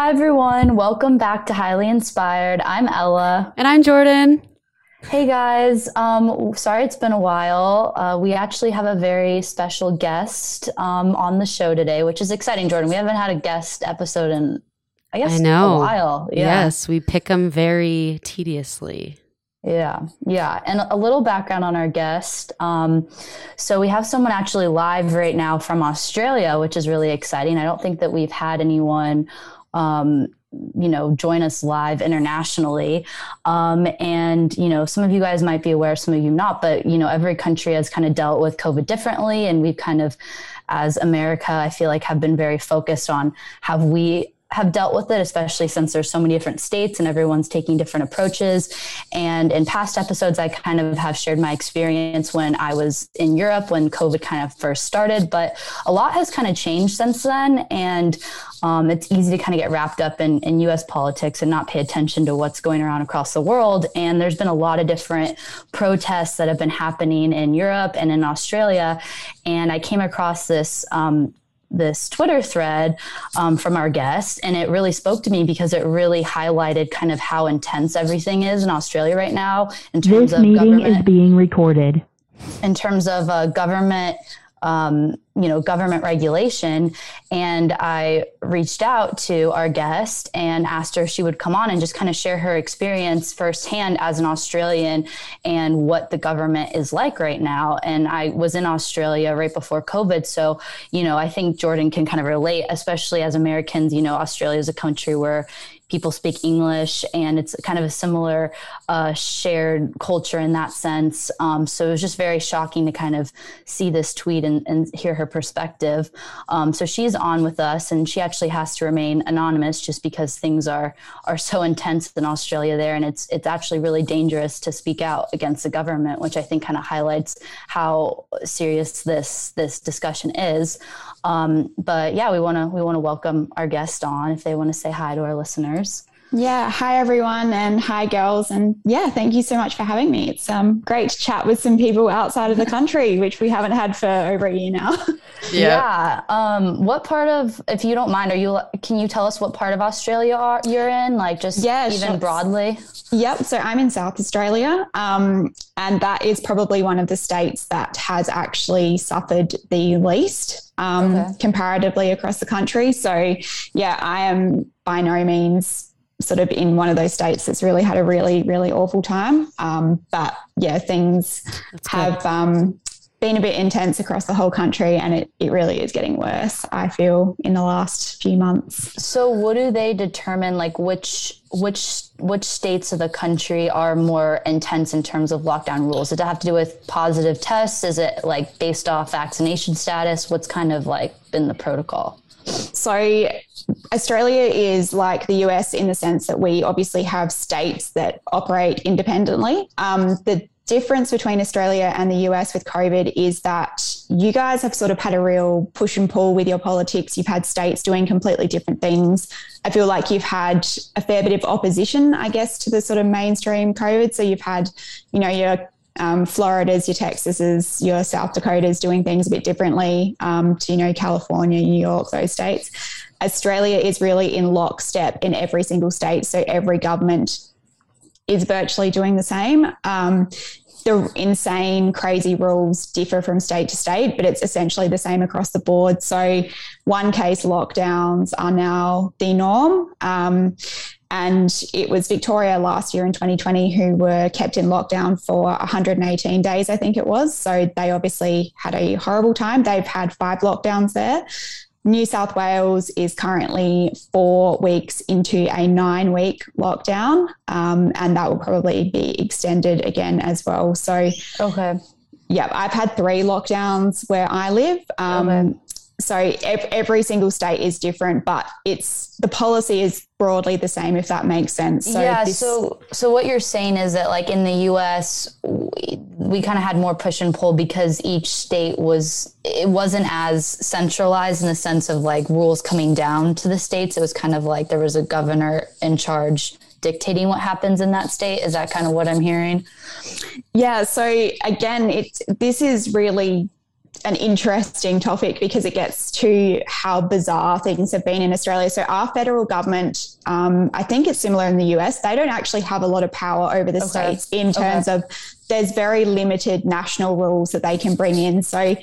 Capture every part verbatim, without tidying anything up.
Hi everyone, welcome back to Highly Inspired. I'm Ella. And I'm Jordan. Hey guys, um, sorry it's been a while. Uh, we actually have a very special guest um, on the show today, which is exciting, Jordan. We haven't had a guest episode in, I guess, I know. a while. Yeah. Yes, we pick them very tediously. Yeah, yeah. And a little background on our guest. Um, so we have someone actually live right now from Australia, which is really exciting. I don't think that we've had anyone Um, you know, join us live internationally. Um, and, you know, some of you guys might be aware, some of you not, but, you know, every country has kind of dealt with COVID differently. And we've kind of, as America, I feel like have been very focused on how we have dealt with it, especially since there's so many different states and everyone's taking different approaches. And in past episodes, I kind of have shared my experience when I was in Europe when COVID kind of first started, but a lot has kind of changed since then. And um, it's easy to kind of get wrapped up in, in U S politics and not pay attention to what's going around across the world. And there's been a lot of different protests that have been happening in Europe and in Australia. And I came across this um, this Twitter thread um, from our guest, and it really spoke to me because it really highlighted kind of how intense everything is in Australia right now in terms of government. This meeting is being recorded. In terms of uh, government, um, you know, government regulation. And I reached out to our guest and asked her if she would come on and just kind of share her experience firsthand as an Australian and what the government is like right now. And I was in Australia right before COVID. So, you know, I think Jordan can kind of relate, especially as Americans. You know, Australia is a country where people speak English and it's kind of a similar uh, shared culture in that sense. Um, so it was just very shocking to kind of see this tweet and, and hear her perspective. Um, so she's on with us, and she actually has to remain anonymous just because things are are so intense in Australia there, and it's it's actually really dangerous to speak out against the government, which I think kind of highlights how serious this this discussion is. Um, but yeah, we want to we want to welcome our guest on if they want to say hi to our listeners. Yeah. Hi, everyone. And hi, girls. And yeah, thank you so much for having me. It's um, great to chat with some people outside of the country, which we haven't had for over a year now. Yeah. yeah. Um, what part of, if you don't mind, are you, can you tell us what part of Australia are, you're in? Like just yeah, even sure. broadly? Yep. So I'm in South Australia. Um, and that is probably one of the states that has actually suffered the least um, okay. comparatively across the country. So yeah, I am by no means sort of in one of those states that's really had a really, really awful time. Um, but yeah, things that's have um, been a bit intense across the whole country, and it, it really is getting worse, I feel, in the last few months. So what do they determine, like which which which states of the country are more intense in terms of lockdown rules? Does it have to do with positive tests? Is it like based off vaccination status? What's kind of like been the protocol? So Australia is like the U S in the sense that we obviously have states that operate independently. Um, the difference between Australia and the U S with COVID is that you guys have sort of had a real push and pull with your politics. You've had states doing completely different things. I feel like you've had a fair bit of opposition, I guess, to the sort of mainstream COVID. So you've had, you know, your Um, Florida's, your Texas's, your South Dakota's doing things a bit differently um, to, you know, California, New York, those states. Australia is really in lockstep in every single state. So every government is virtually doing the same. Um, the insane, crazy rules differ from state to state, but it's essentially the same across the board. So one case lockdowns are now the norm. Um, And it was Victoria last year in twenty twenty who were kept in lockdown for one hundred eighteen days, I think it was. So they obviously had a horrible time. They've had five lockdowns there. New South Wales is currently four weeks into a nine-week lockdown, um, and that will probably be extended again as well. So, okay, yeah, I've had three lockdowns where I live. Um, okay. So every single state is different, but it's the policy is broadly the same, if that makes sense. So yeah. This- so so what you're saying is that like in the U S, we, we kind of had more push and pull because each state was it wasn't as centralized in the sense of like rules coming down to the states. It was kind of like there was a governor in charge dictating what happens in that state. Is that kind of what I'm hearing? Yeah. So again, it's this is really an interesting topic because it gets to how bizarre things have been in Australia. So our federal government, um, I think it's similar in the U S, they don't actually have a lot of power over the okay. states in terms okay. of there's very limited national rules that they can bring in. So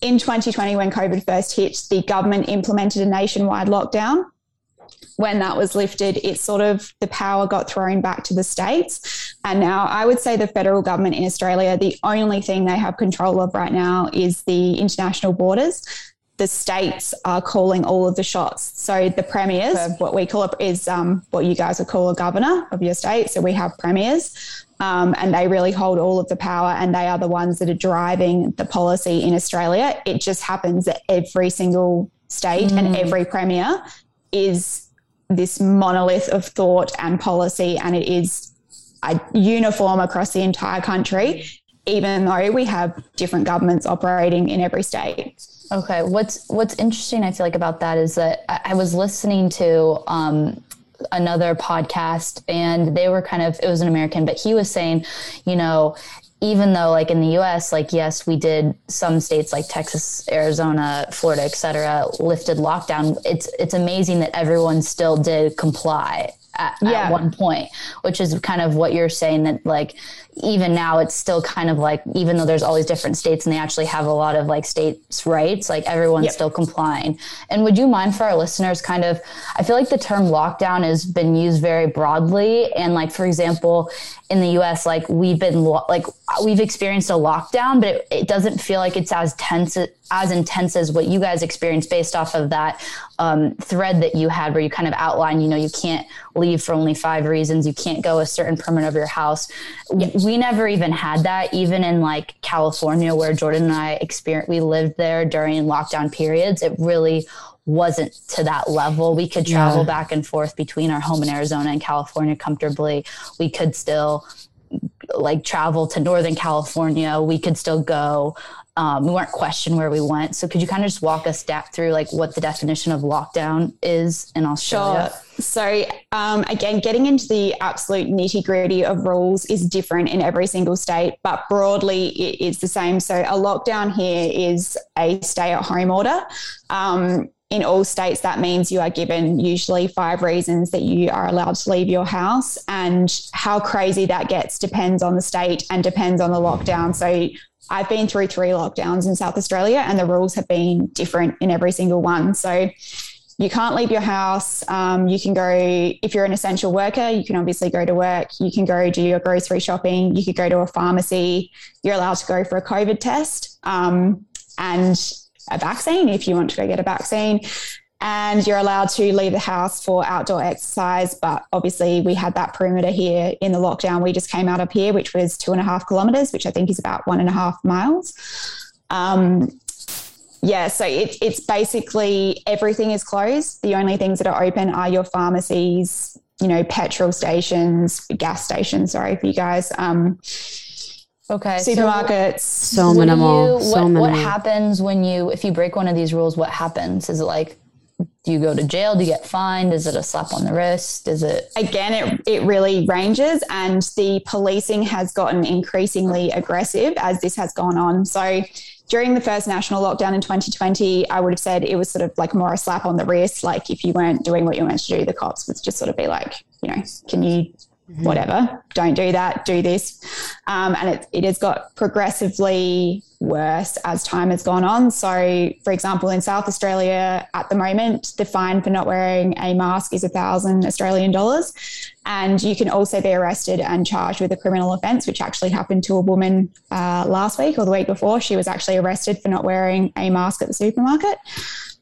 in twenty twenty, when COVID first hit, the government implemented a nationwide lockdown. When that was lifted, it sort of the power got thrown back to the states. And now I would say the federal government in Australia, the only thing they have control of right now is the international borders. The states are calling all of the shots. So the premiers, what we call it is um, what you guys would call a governor of your state. So we have premiers um, and they really hold all of the power and they are the ones that are driving the policy in Australia. It just happens that every single state mm. and every premier is this monolith of thought and policy, and it is uh, uniform across the entire country, even though we have different governments operating in every state. Okay. What's what's interesting, I feel like, about that is that I was listening to um, another podcast, and they were kind of, it was an American, but he was saying, you know, even though like in the U S, like, yes, we did some states like Texas, Arizona, Florida, et cetera, lifted lockdown. It's, it's amazing that everyone still did comply at, yeah. at one point, which is kind of what you're saying, that like, even now it's still kind of like, even though there's all these different states and they actually have a lot of like states' rights, like everyone's yep. still complying. And would you mind for our listeners kind of, I feel like the term lockdown has been used very broadly. And like, for example, in the U S, like we've been lo- like, we've experienced a lockdown, but it, it doesn't feel like it's as tense, as intense as what you guys experienced based off of that um, thread that you had where you kind of outlined, you know, you can't leave for only five reasons. You can't go a certain permit of your house. Yep. We never even had that, even in like California, where Jordan and I experienced, we lived there during lockdown periods. It really wasn't to that level. We could travel yeah. back and forth between our home in Arizona and California comfortably. We could still like travel to Northern California. We could still go. Um, we weren't questioned where we went. So could you kind of just walk us da- through like what the definition of lockdown is in Australia? Sure. So um, again, getting into the absolute nitty gritty of rules is different in every single state, but broadly it is the same. So a lockdown here is a stay at home order. Um, in all states, that means you are given usually five reasons that you are allowed to leave your house, and how crazy that gets depends on the state and depends on the lockdown. So I've been through three lockdowns in South Australia and the rules have been different in every single one. So you can't leave your house. Um, you can go, if you're an essential worker, you can obviously go to work. You can go do your grocery shopping. You could go to a pharmacy. You're allowed to go for a COVID test um, and a vaccine if you want to go get a vaccine. And you're allowed to leave the house for outdoor exercise. But obviously we had that perimeter here in the lockdown. We just came out up here, which was two and a half kilometres, which I think is about one and a half miles. Um, yeah, so it, it's basically everything is closed. The only things that are open are your pharmacies, you know, petrol stations, gas stations, sorry for you guys. Um Okay. Supermarkets. So, so minimal. You, what, so minimal. What happens when you, if you break one of these rules, what happens? Is it like, do you go to jail? Do you get fined? Is it a slap on the wrist? Is it? Again, it, it really ranges, and the policing has gotten increasingly aggressive as this has gone on. So during the first national lockdown in twenty twenty, I would have said it was sort of like more a slap on the wrist. Like if you weren't doing what you were meant to do, the cops would just sort of be like, you know, can you... whatever, don't do that, do this. Um, and it, it has got progressively worse as time has gone on. So, for example, in South Australia at the moment, the fine for not wearing a mask is a thousand Australian dollars. And you can also be arrested and charged with a criminal offence, which actually happened to a woman uh, last week or the week before. She was actually arrested for not wearing a mask at the supermarket.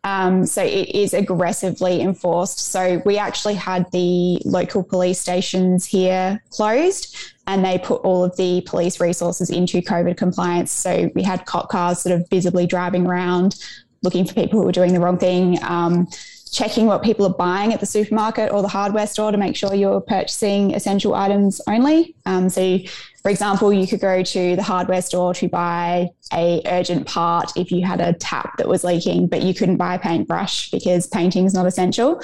Um, so it is aggressively enforced. So we actually had the local police stations here closed, and they put all of the police resources into COVID compliance. So we had cop cars sort of visibly driving around, looking for people who were doing the wrong thing, um, checking what people are buying at the supermarket or the hardware store to make sure you're purchasing essential items only. Um, so, for example, you could go to the hardware store to buy a urgent part if you had a tap that was leaking, but you couldn't buy a paintbrush because painting is not essential.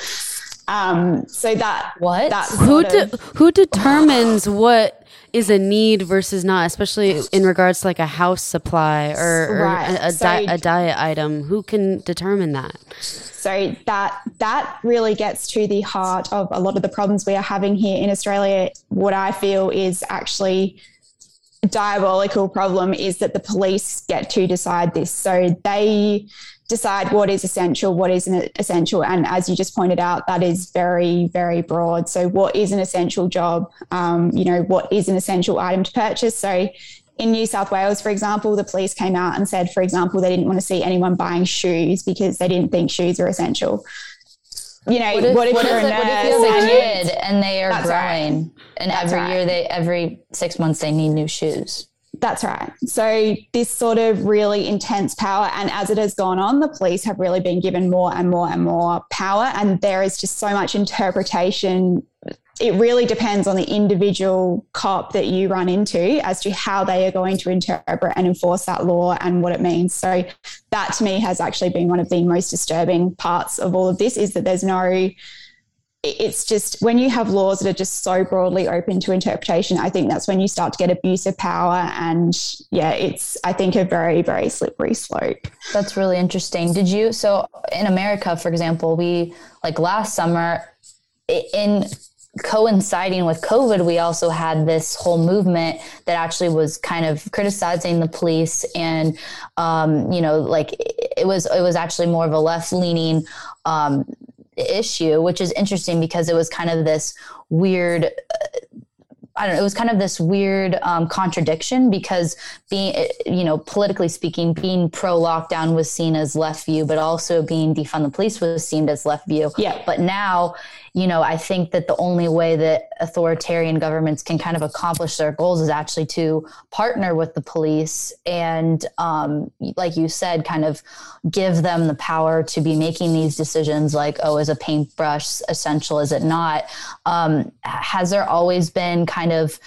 Um, so that what that who de- of- who determines what is a need versus not, especially in regards to like a house supply or, right. or a, a, so, di- a diet item? Who can determine that? So that that really gets to the heart of a lot of the problems we are having here in Australia. What I feel is actually a diabolical problem is that the police get to decide this. So they decide what is essential, what isn't essential. And as you just pointed out, that is very, very broad. So what is an essential job? Um, you know, what is an essential item to purchase? So in New South Wales, for example, the police came out and said, for example, they didn't want to see anyone buying shoes because they didn't think shoes are essential. You know, what if, what if what you're a nurse and, kid and they are growing, right. and that's every right. year they, every six months they need new shoes. That's right. So this sort of really intense power, and as it has gone on, the police have really been given more and more and more power, and there is just so much interpretation. It really depends on the individual cop that you run into as to how they are going to interpret and enforce that law and what it means. So that to me has actually been one of the most disturbing parts of all of this, is that there's no... It's just when you have laws that are just so broadly open to interpretation, I think that's when you start to get abuse of power. And yeah, it's, I think, a very, very slippery slope. That's really interesting. Did you, so in America, for example, we like last summer in coinciding with COVID, we also had this whole movement that actually was kind of criticizing the police. And, um, you know, like it was, it was actually more of a left leaning, um, issue, which is interesting because it was kind of this weird, I don't know, it was kind of this weird um, contradiction because being, you know, politically speaking, being pro-lockdown was seen as left view, but also being defund the police was seen as left view. Yeah. But now, you know, I think that the only way that authoritarian governments can kind of accomplish their goals is actually to partner with the police and, um, like you said, kind of give them the power to be making these decisions like, oh, is a paintbrush essential? Is it not? Um, has there always been kind of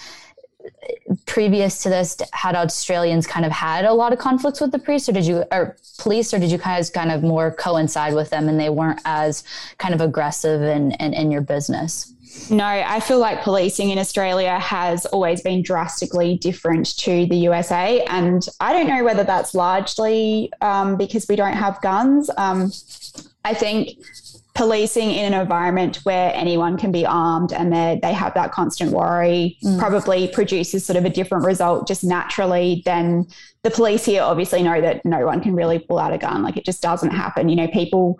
previous to this, had Australians kind of had a lot of conflicts with the police, or did you, or police, or did you guys kind of more coincide with them and they weren't as kind of aggressive and in, in, in your business? No, I feel like policing in Australia has always been drastically different to the U S A. And I don't know whether that's largely um, because we don't have guns. Um, I think policing in an environment where anyone can be armed and they have that constant worry mm. probably produces sort of a different result just naturally than the police here obviously know that no one can really pull out a gun. Like it just doesn't happen. You know, people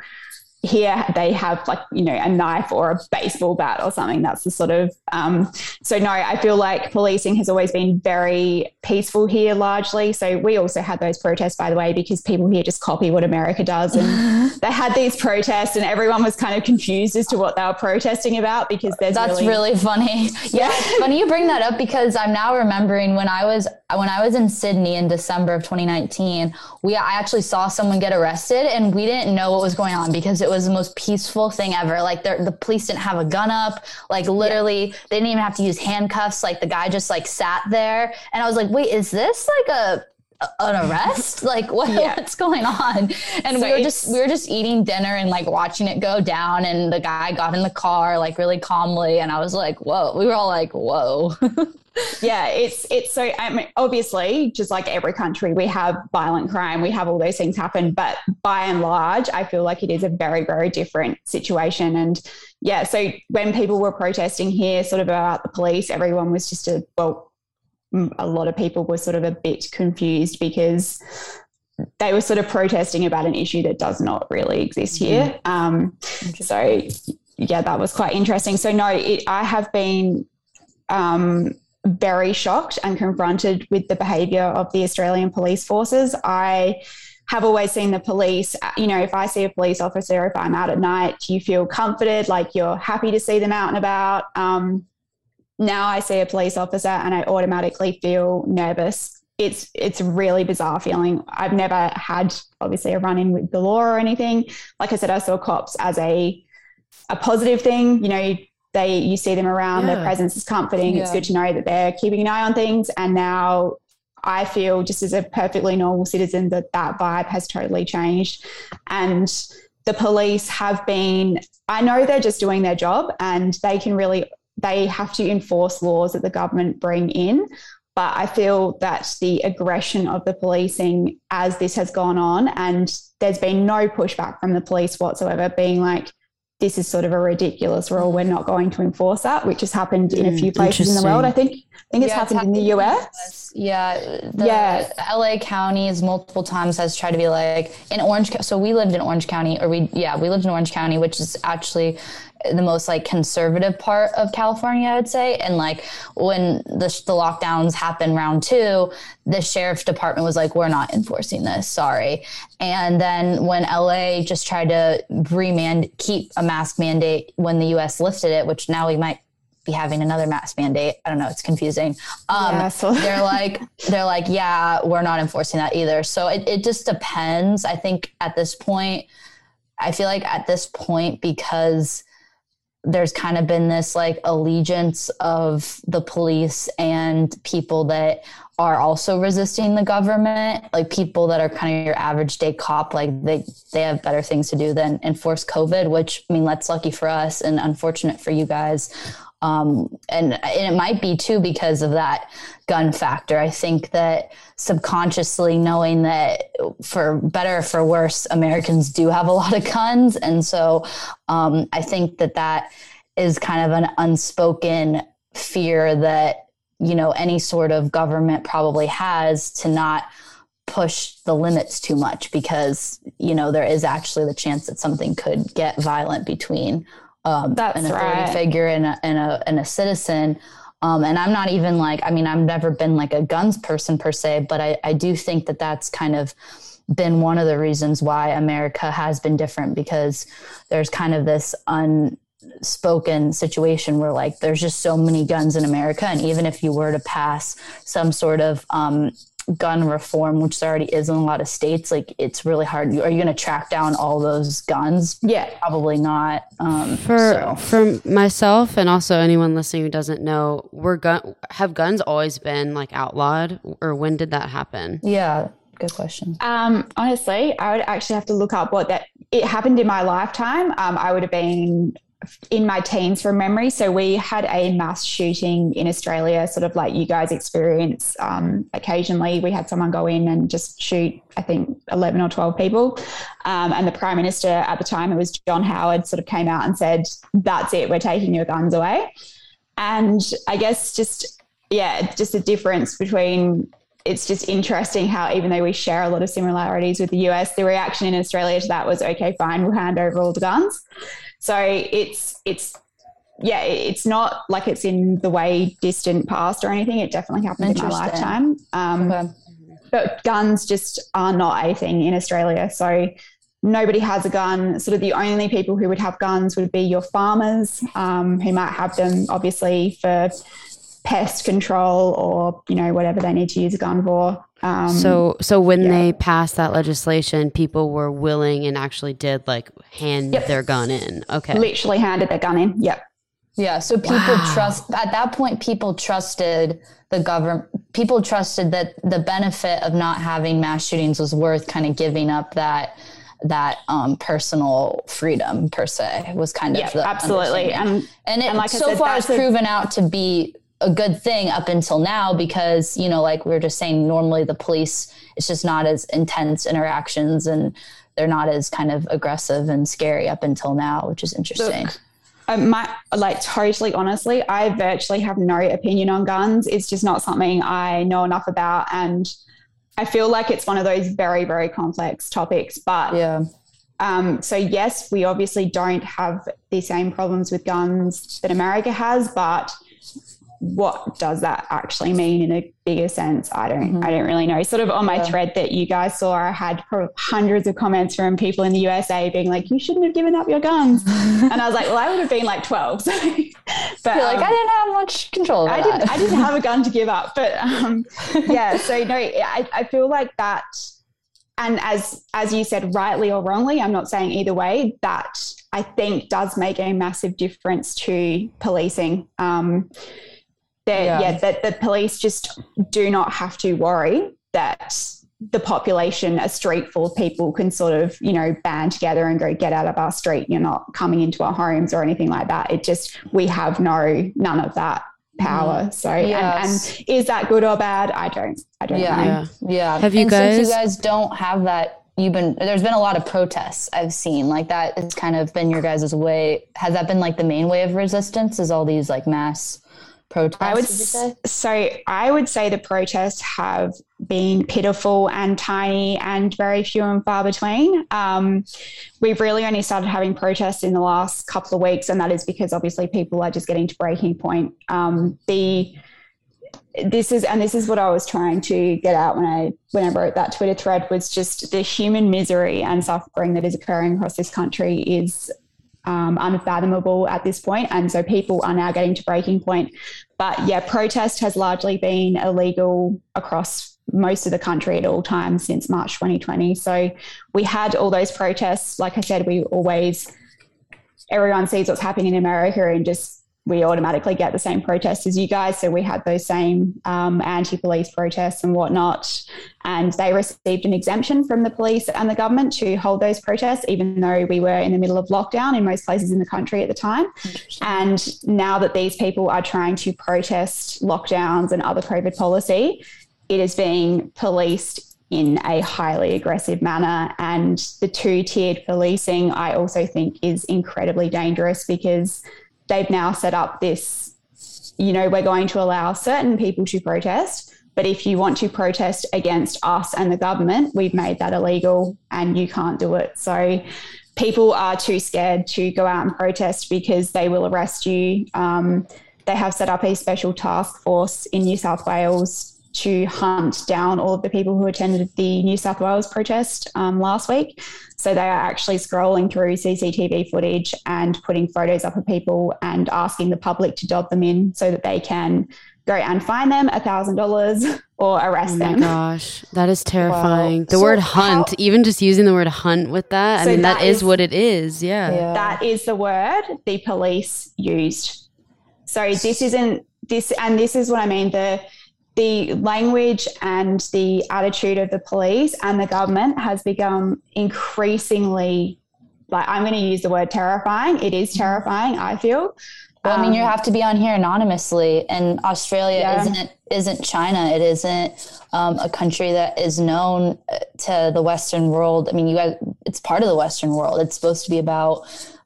here, they have like, you know, a knife or a baseball bat or something. That's the sort of, um, so no, I feel like policing has always been very peaceful here largely. So we also had those protests, by the way, because people here just copy what America does. And they had these protests and everyone was kind of confused as to what they were protesting about because there's That's really, really funny. Yeah. It's funny you bring that up because I'm now remembering when I was, when I was in Sydney in December of twenty nineteen, we, I actually saw someone get arrested and we didn't know what was going on because it was the most peaceful thing ever. Like the police didn't have a gun up. Like literally, yeah. They didn't even have to use handcuffs. Like the guy just like sat there, and I was like, "Wait, is this like a an arrest? Like what, yeah. what's going on?" And so we were just we were just eating dinner and like watching it go down. And the guy got in the car like really calmly, and I was like, "Whoa!" We were all like, "Whoa." Yeah, it's it's so I mean, obviously, just like every country, we have violent crime, we have all those things happen. But by and large, I feel like it is a very, very different situation. And yeah, so when people were protesting here sort of about the police, everyone was just a, well, a lot of people were sort of a bit confused because they were sort of protesting about an issue that does not really exist here. Um, so yeah, that was quite interesting. So no, it, I have been... Um, very shocked and confronted with the behaviour of the Australian police forces. I have always seen the police, you know, if I see a police officer, if I'm out at night, you feel comforted, like you're happy to see them out and about. Um, now I see a police officer and I automatically feel nervous. It's, it's a really bizarre feeling. I've never had, obviously, a run-in with the law or anything. Like I said, I saw cops as a, a positive thing, you know, They, you see them around, yeah. Their presence is comforting. Yeah. It's good to know that they're keeping an eye on things. And now I feel just as a perfectly normal citizen that that vibe has totally changed. And the police have been I know they're just doing their job, and they can really, they have to enforce laws that the government bring in. But I feel that the aggression of the policing as this has gone on, and there's been no pushback from the police whatsoever, being like, this is sort of a ridiculous rule, we're not going to enforce that, which has happened in a few places in the world. I think I think it's, yeah, happened, it's happened in the U S. Yeah. The yeah. L A County is multiple times has tried to be like, in Orange, so we lived in Orange County, or we, yeah, we lived in Orange County, which is actually the most like conservative part of California, I would say. And like when the, the lockdowns happened round two, the sheriff's department was like, we're not enforcing this. Sorry. And then when L A just tried to remand, keep a mask mandate when the U S lifted it, which now we might be having another mask mandate. I don't know. It's confusing. Um, yeah, so- they're like, they're like, yeah, we're not enforcing that either. So it, it just depends. I think at this point, I feel like at this point, because there's kind of been this like allegiance of the police and people that are also resisting the government, like people that are kind of your average day cop, like they, they have better things to do than enforce COVID, which, I mean, that's lucky for us and unfortunate for you guys. Um, and, and it might be too, because of that gun factor. I think that subconsciously knowing that for better or for worse, Americans do have a lot of guns. And so, um, I think that that is kind of an unspoken fear that, you know, any sort of government probably has to not push the limits too much, because, you know, there is actually the chance that something could get violent between Um, That's an authority right. figure and a, and a, and a citizen. Um, and I'm not even like, I mean, I've never been like a guns person per se, but I, I do think that that's kind of been one of the reasons why America has been different, because there's kind of this unspoken situation where like, there's just so many guns in America. And even if you were to pass some sort of um, gun reform, which there already is in a lot of states, like it's really hard. Are you going to track down all those guns? Yeah, probably not. Um, for so. for myself and also anyone listening who doesn't know, were gun have guns always been like outlawed, or when did that happen? Yeah, good question. Um, honestly, I would actually have to look up what that. It happened in my lifetime. Um, I would have been in my teens from memory. So we had a mass shooting in Australia, sort of like you guys experience um, occasionally. We had someone go in and just shoot, I think, eleven or twelve people. Um, and the Prime Minister at the time, it was John Howard, sort of came out and said, that's it, we're taking your guns away. And I guess just, yeah, just the difference between, it's just interesting how even though we share a lot of similarities with the U S, the reaction in Australia to that was, okay, fine, we'll hand over all the guns. So it's, it's, yeah, it's not like it's in the way distant past or anything. It definitely happened in my lifetime. Um, okay. But guns just are not a thing in Australia. So nobody has a gun. Sort of the only people who would have guns would be your farmers, um, who might have them obviously for pest control or, you know, whatever they need to use a gun for. Um, so, so when yeah. they passed that legislation, people were willing and actually did like hand yep. their gun in. Okay. Literally handed their gun in. Yep. Yeah. So people wow. trust at that point, people trusted the government, people trusted that the benefit of not having mass shootings was worth kind of giving up that, that um, personal freedom per se was kind yep, of the absolutely. Um, and it and like so said, far has proven out to be a good thing up until now, because, you know, like we were just saying, normally the police, it's just not as intense interactions and they're not as kind of aggressive and scary up until now, which is interesting. Look, I might, like totally honestly, I virtually have no opinion on guns. It's just not something I know enough about. And I feel like it's one of those very, very complex topics, but yeah. Um, so yes, we obviously don't have the same problems with guns that America has, but what does that actually mean in a bigger sense? I don't, mm-hmm. I don't really know. Sort of on my yeah. thread that you guys saw, I had hundreds of comments from people in the U S A being like, you shouldn't have given up your guns. And I was like, well, I would have been like twelve. So. But You're like, um, I didn't have much control. I didn't, I didn't have a gun to give up, but um, yeah. So no, I, I feel like that. And as, as you said, rightly or wrongly, I'm not saying either way, that I think does make a massive difference to policing. Um, That, yeah. yeah, that the police just do not have to worry that the population, a street full of people can sort of, you know, band together and go, get out of our street. You're not coming into our homes or anything like that. It just, we have no, none of that power. So, yes. and, and is that good or bad? I don't, I don't yeah. know. Yeah. Have you and guys, since you guys don't have that, you've been, there's been a lot of protests I've seen, like that has kind of been your guys' way. Has that been like the main way of resistance, is all these like mass protests? I would, would you say? So I would say the protests have been pitiful and tiny and very few and far between. Um, we've really only started having protests in the last couple of weeks, and that is because obviously people are just getting to breaking point. Um, the This is, and this is what I was trying to get out when I, when I wrote that Twitter thread, was just the human misery and suffering that is occurring across this country is um, unfathomable at this point. And so people are now getting to breaking point, but yeah, protest has largely been illegal across most of the country at all times since March twenty twenty. So we had all those protests. Like I said, we always, everyone sees what's happening in America and just, we automatically get the same protests as you guys. So we had those same um, anti-police protests and whatnot, and they received an exemption from the police and the government to hold those protests, even though we were in the middle of lockdown in most places in the country at the time. And now that these people are trying to protest lockdowns and other COVID policy, it is being policed in a highly aggressive manner. And the two-tiered policing, I also think, is incredibly dangerous, because they've now set up this, you know, we're going to allow certain people to protest, but if you want to protest against us and the government, we've made that illegal and you can't do it. So people are too scared to go out and protest because they will arrest you. Um, they have set up a special task force in New South Wales to hunt down all of the people who attended the New South Wales protest um, last week. So they are actually scrolling through C C T V footage and putting photos up of people and asking the public to dob them in so that they can go and fine them one thousand dollars or arrest oh my them. Gosh, that is terrifying. Wow. The so word hunt, how, even just using the word hunt with that, so I mean, that, that is, is what it is, yeah. yeah. That is the word the police used. So this isn't, this, and this is what I mean, the The language and the attitude of the police and the government has become increasingly, like, I'm going to use the word terrifying. It is terrifying, I feel. Well, um, I mean, you have to be on here anonymously, and Australia yeah. isn't isn't China. It isn't um, a country that is known to the Western world. I mean, you guys, it's part of the Western world. It's supposed to be about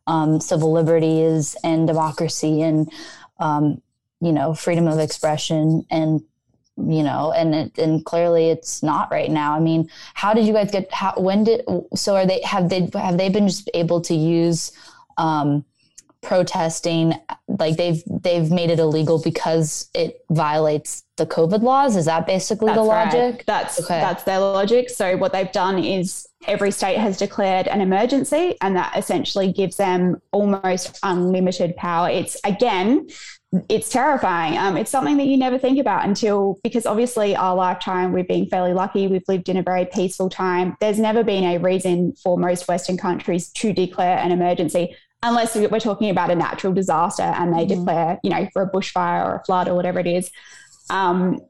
um, civil liberties and democracy and, um, you know, freedom of expression and, you know, and it, and clearly it's not right now. I mean, how did you guys get, how, when did, so are they, have they, have they been just able to use um, protesting, like they've, they've made it illegal because it violates the COVID laws? Is that basically that's the logic? Right. That's, okay. that's their logic. So what they've done is every state has declared an emergency, and that essentially gives them almost unlimited power. It's, again, it's terrifying. Um, it's something that you never think about until, because obviously our lifetime, we've been fairly lucky. We've lived in a very peaceful time. There's never been a reason for most Western countries to declare an emergency, unless we're talking about a natural disaster and they mm-hmm. declare, you know, for a bushfire or a flood or whatever it is. Um,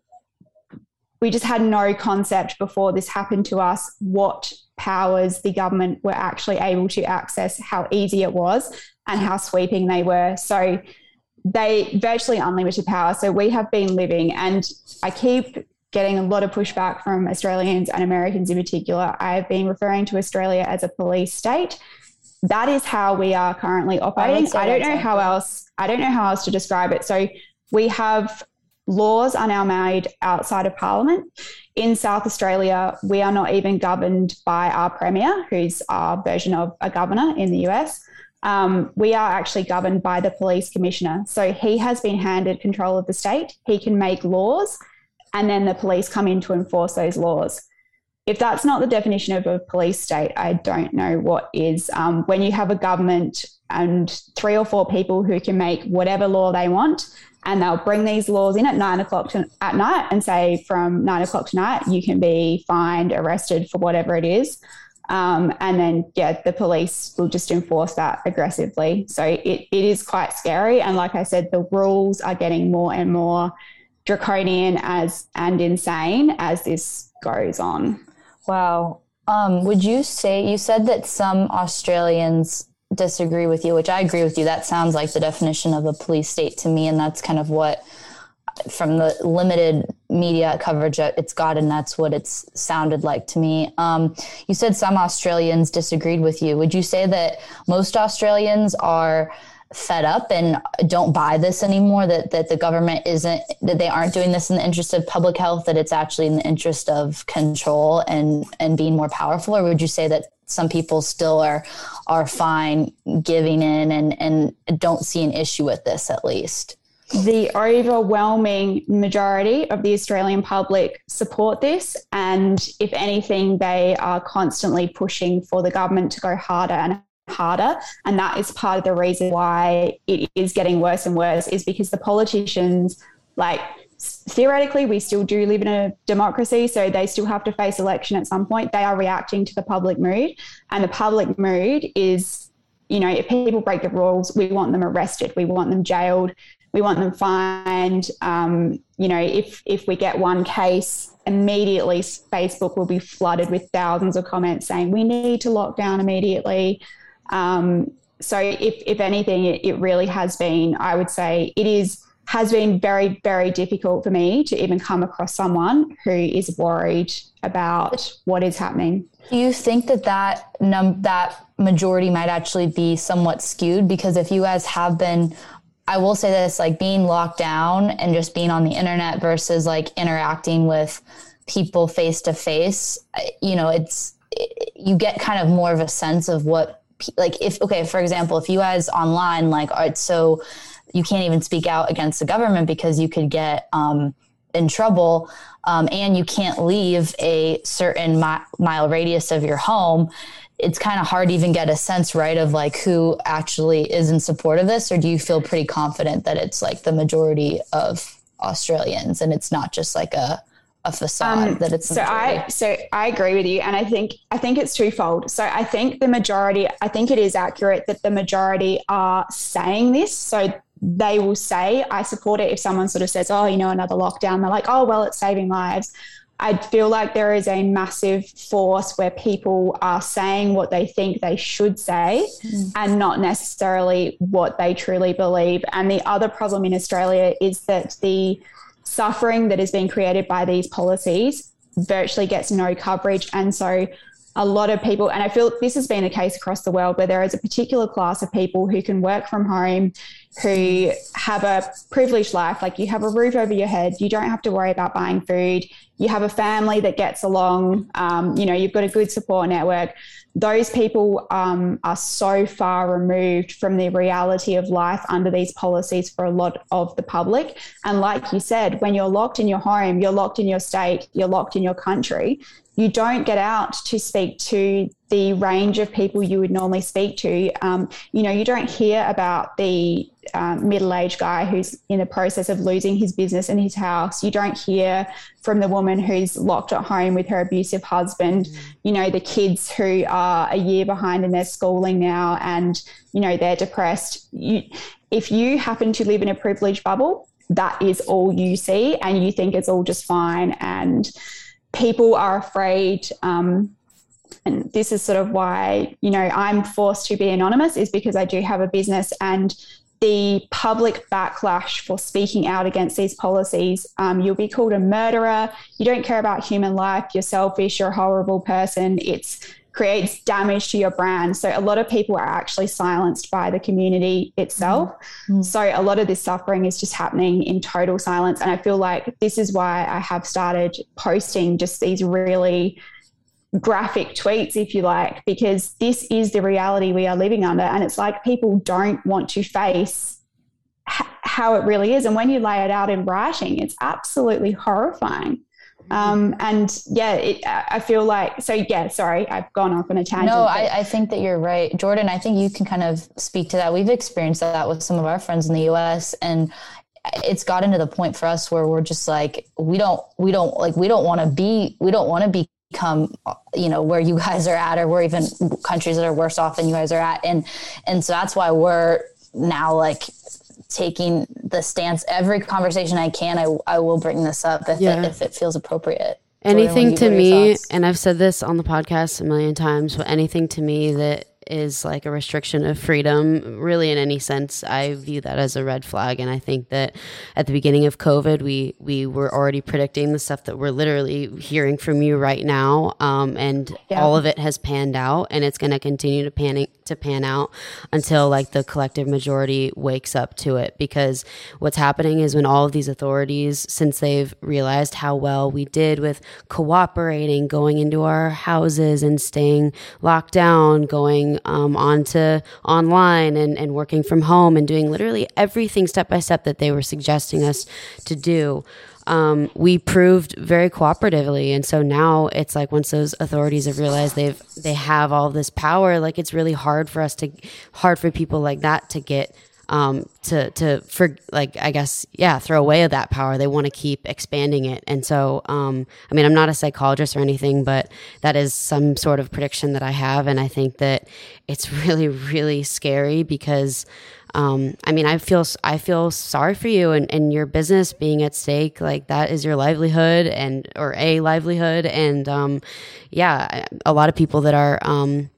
we just had no concept before this happened to us what powers the government were actually able to access, how easy it was, and how sweeping they were. So they virtually unlimited power. So we have been living, and I keep getting a lot of pushback from Australians and Americans in particular. I've been referring to Australia as a police state. That is how we are currently operating. I, I don't know how else, I don't know how else to describe it. So we have laws are now made outside of Parliament. In South Australia, we are not even governed by our Premier, who's our version of a governor in the U S. Um, we are actually governed by the police commissioner. So he has been handed control of the state. He can make laws, and then the police come in to enforce those laws. If that's not the definition of a police state, I don't know what is. Um, when you have a government and three or four people who can make whatever law they want, and they'll bring these laws in at nine o'clock to, at night and say from nine o'clock tonight, you can be fined, arrested for whatever it is. Um, and then, yeah, the police will just enforce that aggressively. So it, it is quite scary. And like I said, the rules are getting more and more draconian as and insane as this goes on. Wow. Um, would you say, you said that some Australians disagree with you, which I agree with you. That sounds like the definition of a police state to me. And that's kind of what, from the limited media coverage it's gotten, that's what it's sounded like to me. Um, you said some Australians disagreed with you. Would you say that most Australians are fed up and don't buy this anymore, that, that the government isn't, that they aren't doing this in the interest of public health, that it's actually in the interest of control and, and being more powerful? Or would you say that some people still are, are fine giving in and, and don't see an issue with this at least? The overwhelming majority of the Australian public support this, and if anything, they are constantly pushing for the government to go harder and harder, and that is part of the reason why it is getting worse and worse, is because the politicians, like, theoretically we still do live in a democracy, so they still have to face election at some point. They are reacting to the public mood, and the public mood is, you know, if people break the rules, we want them arrested, we want them jailed, we want them fined. Um, you know, if if we get one case, immediately Facebook will be flooded with thousands of comments saying we need to lock down immediately. Um, so if, if anything, it, it really has been, I would say it is, has been very, very difficult for me to even come across someone who is worried about what is happening. Do you think that that, num- that majority might actually be somewhat skewed? Because if you guys have been, I will say this, like being locked down and just being on the internet versus like interacting with people face to face, you know, it's, it, you get kind of more of a sense of what, like if, okay, for example, if you guys online, like, all right, so you can't even speak out against the government because you could get um, in trouble, um, and you can't leave a certain mi- mile radius of your home. It's kind of hard to even get a sense, right, of like who actually is in support of this, or do you feel pretty confident that it's like the majority of Australians and it's not just like a a facade um, that it's so majority. I so I agree with you, and I think I think it's twofold. So I think the majority, I think it is accurate that the majority are saying this. So they will say, I support it. If someone sort of says, oh, you know, another lockdown, they're like, oh, well, it's saving lives. I feel like there is a massive force where people are saying what they think they should say mm. and not necessarily what they truly believe. And the other problem in Australia is that the suffering that is being created by these policies virtually gets no coverage. And so a lot of people, and I feel this has been the case across the world, where there is a particular class of people who can work from home, who have a privileged life, like you have a roof over your head, you don't have to worry about buying food, you have a family that gets along, um, you know, you've got a good support network. Those people um, are so far removed from the reality of life under these policies for a lot of the public. And like you said, when you're locked in your home, you're locked in your state, you're locked in your country, you don't get out to speak to the range of people you would normally speak to. Um, you know, you don't hear about the um, middle-aged guy who's in the process of losing his business and his house. You don't hear from the woman who's locked at home with her abusive husband. Mm. You know, the kids who are a year behind in their schooling now and, you know, they're depressed. You, if you happen to live in a privileged bubble, that is all you see, and you think it's all just fine. And people are afraid, um, and this is sort of why, you know, I'm forced to be anonymous, is because I do have a business, and the public backlash for speaking out against these policies, um, you'll be called a murderer, you don't care about human life, you're selfish, you're a horrible person. It's creates damage to your brand. So a lot of people are actually silenced by the community itself. Mm-hmm. So a lot of this suffering is just happening in total silence. And I feel like this is why I have started posting just these really graphic tweets, if you like, because this is the reality we are living under. And it's like people don't want to face h- how it really is. And when you lay it out in writing, it's absolutely horrifying. Um, and yeah, it, I feel like, so yeah, sorry, I've gone off on a tangent. No, I, I think that you're right. Jordan, I think you can kind of speak to that. We've experienced that with some of our friends in the U S, and it's gotten to the point for us where we're just like, we don't, we don't like, we don't want to be, we don't want to become, you know, where you guys are at, or where even countries that are worse off than you guys are at. And, and so that's why we're now like taking the stance, every conversation I can, I I will bring this up if, yeah. it, if it feels appropriate. Anything to me, and I've said this on the podcast a million times, but anything to me that is like a restriction of freedom, really in any sense, I view that as a red flag. And I think that at the beginning of COVID, we we were already predicting the stuff that we're literally hearing from you right now. Um, and yeah. all of it has panned out, and it's going to continue to pan to pan out until like the collective majority wakes up to it. Because what's happening is when all of these authorities, since they've realized how well we did with cooperating, going into our houses and staying locked down, going Um, onto online and, and working from home and doing literally everything step by step that they were suggesting us to do. Um, we proved very cooperatively. And so now it's like once those authorities have realized they've they have all this power, like it's really hard for us to hard for people like that to get um, to to for like I guess yeah throw away that power. They want to keep expanding it. And so um, I mean, I'm not a psychologist or anything, but that is some sort of prediction that I have, and I think that it's really really scary because um, I mean I feel I feel sorry for you and, and your business being at stake. Like that is your livelihood and or a livelihood, and um, yeah, a lot of people that are um,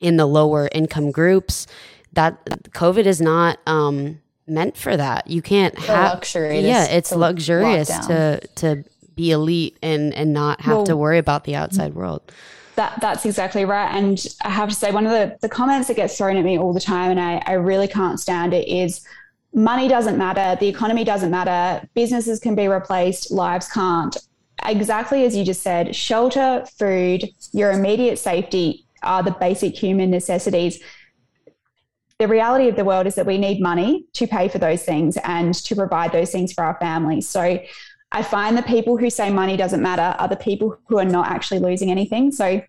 in the lower income groups. That COVID is not um, meant for that. You can't have luxury. Yeah, it's luxurious to to be elite and, and not have well, to worry about the outside world. That that's exactly right. And I have to say, one of the, the comments that gets thrown at me all the time, and I, I really can't stand it, is money doesn't matter, the economy doesn't matter, businesses can be replaced, lives can't. Exactly as you just said, shelter, food, your immediate safety are the basic human necessities. The reality of the world is that we need money to pay for those things and to provide those things for our families. So I find the people who say money doesn't matter are the people who are not actually losing anything. So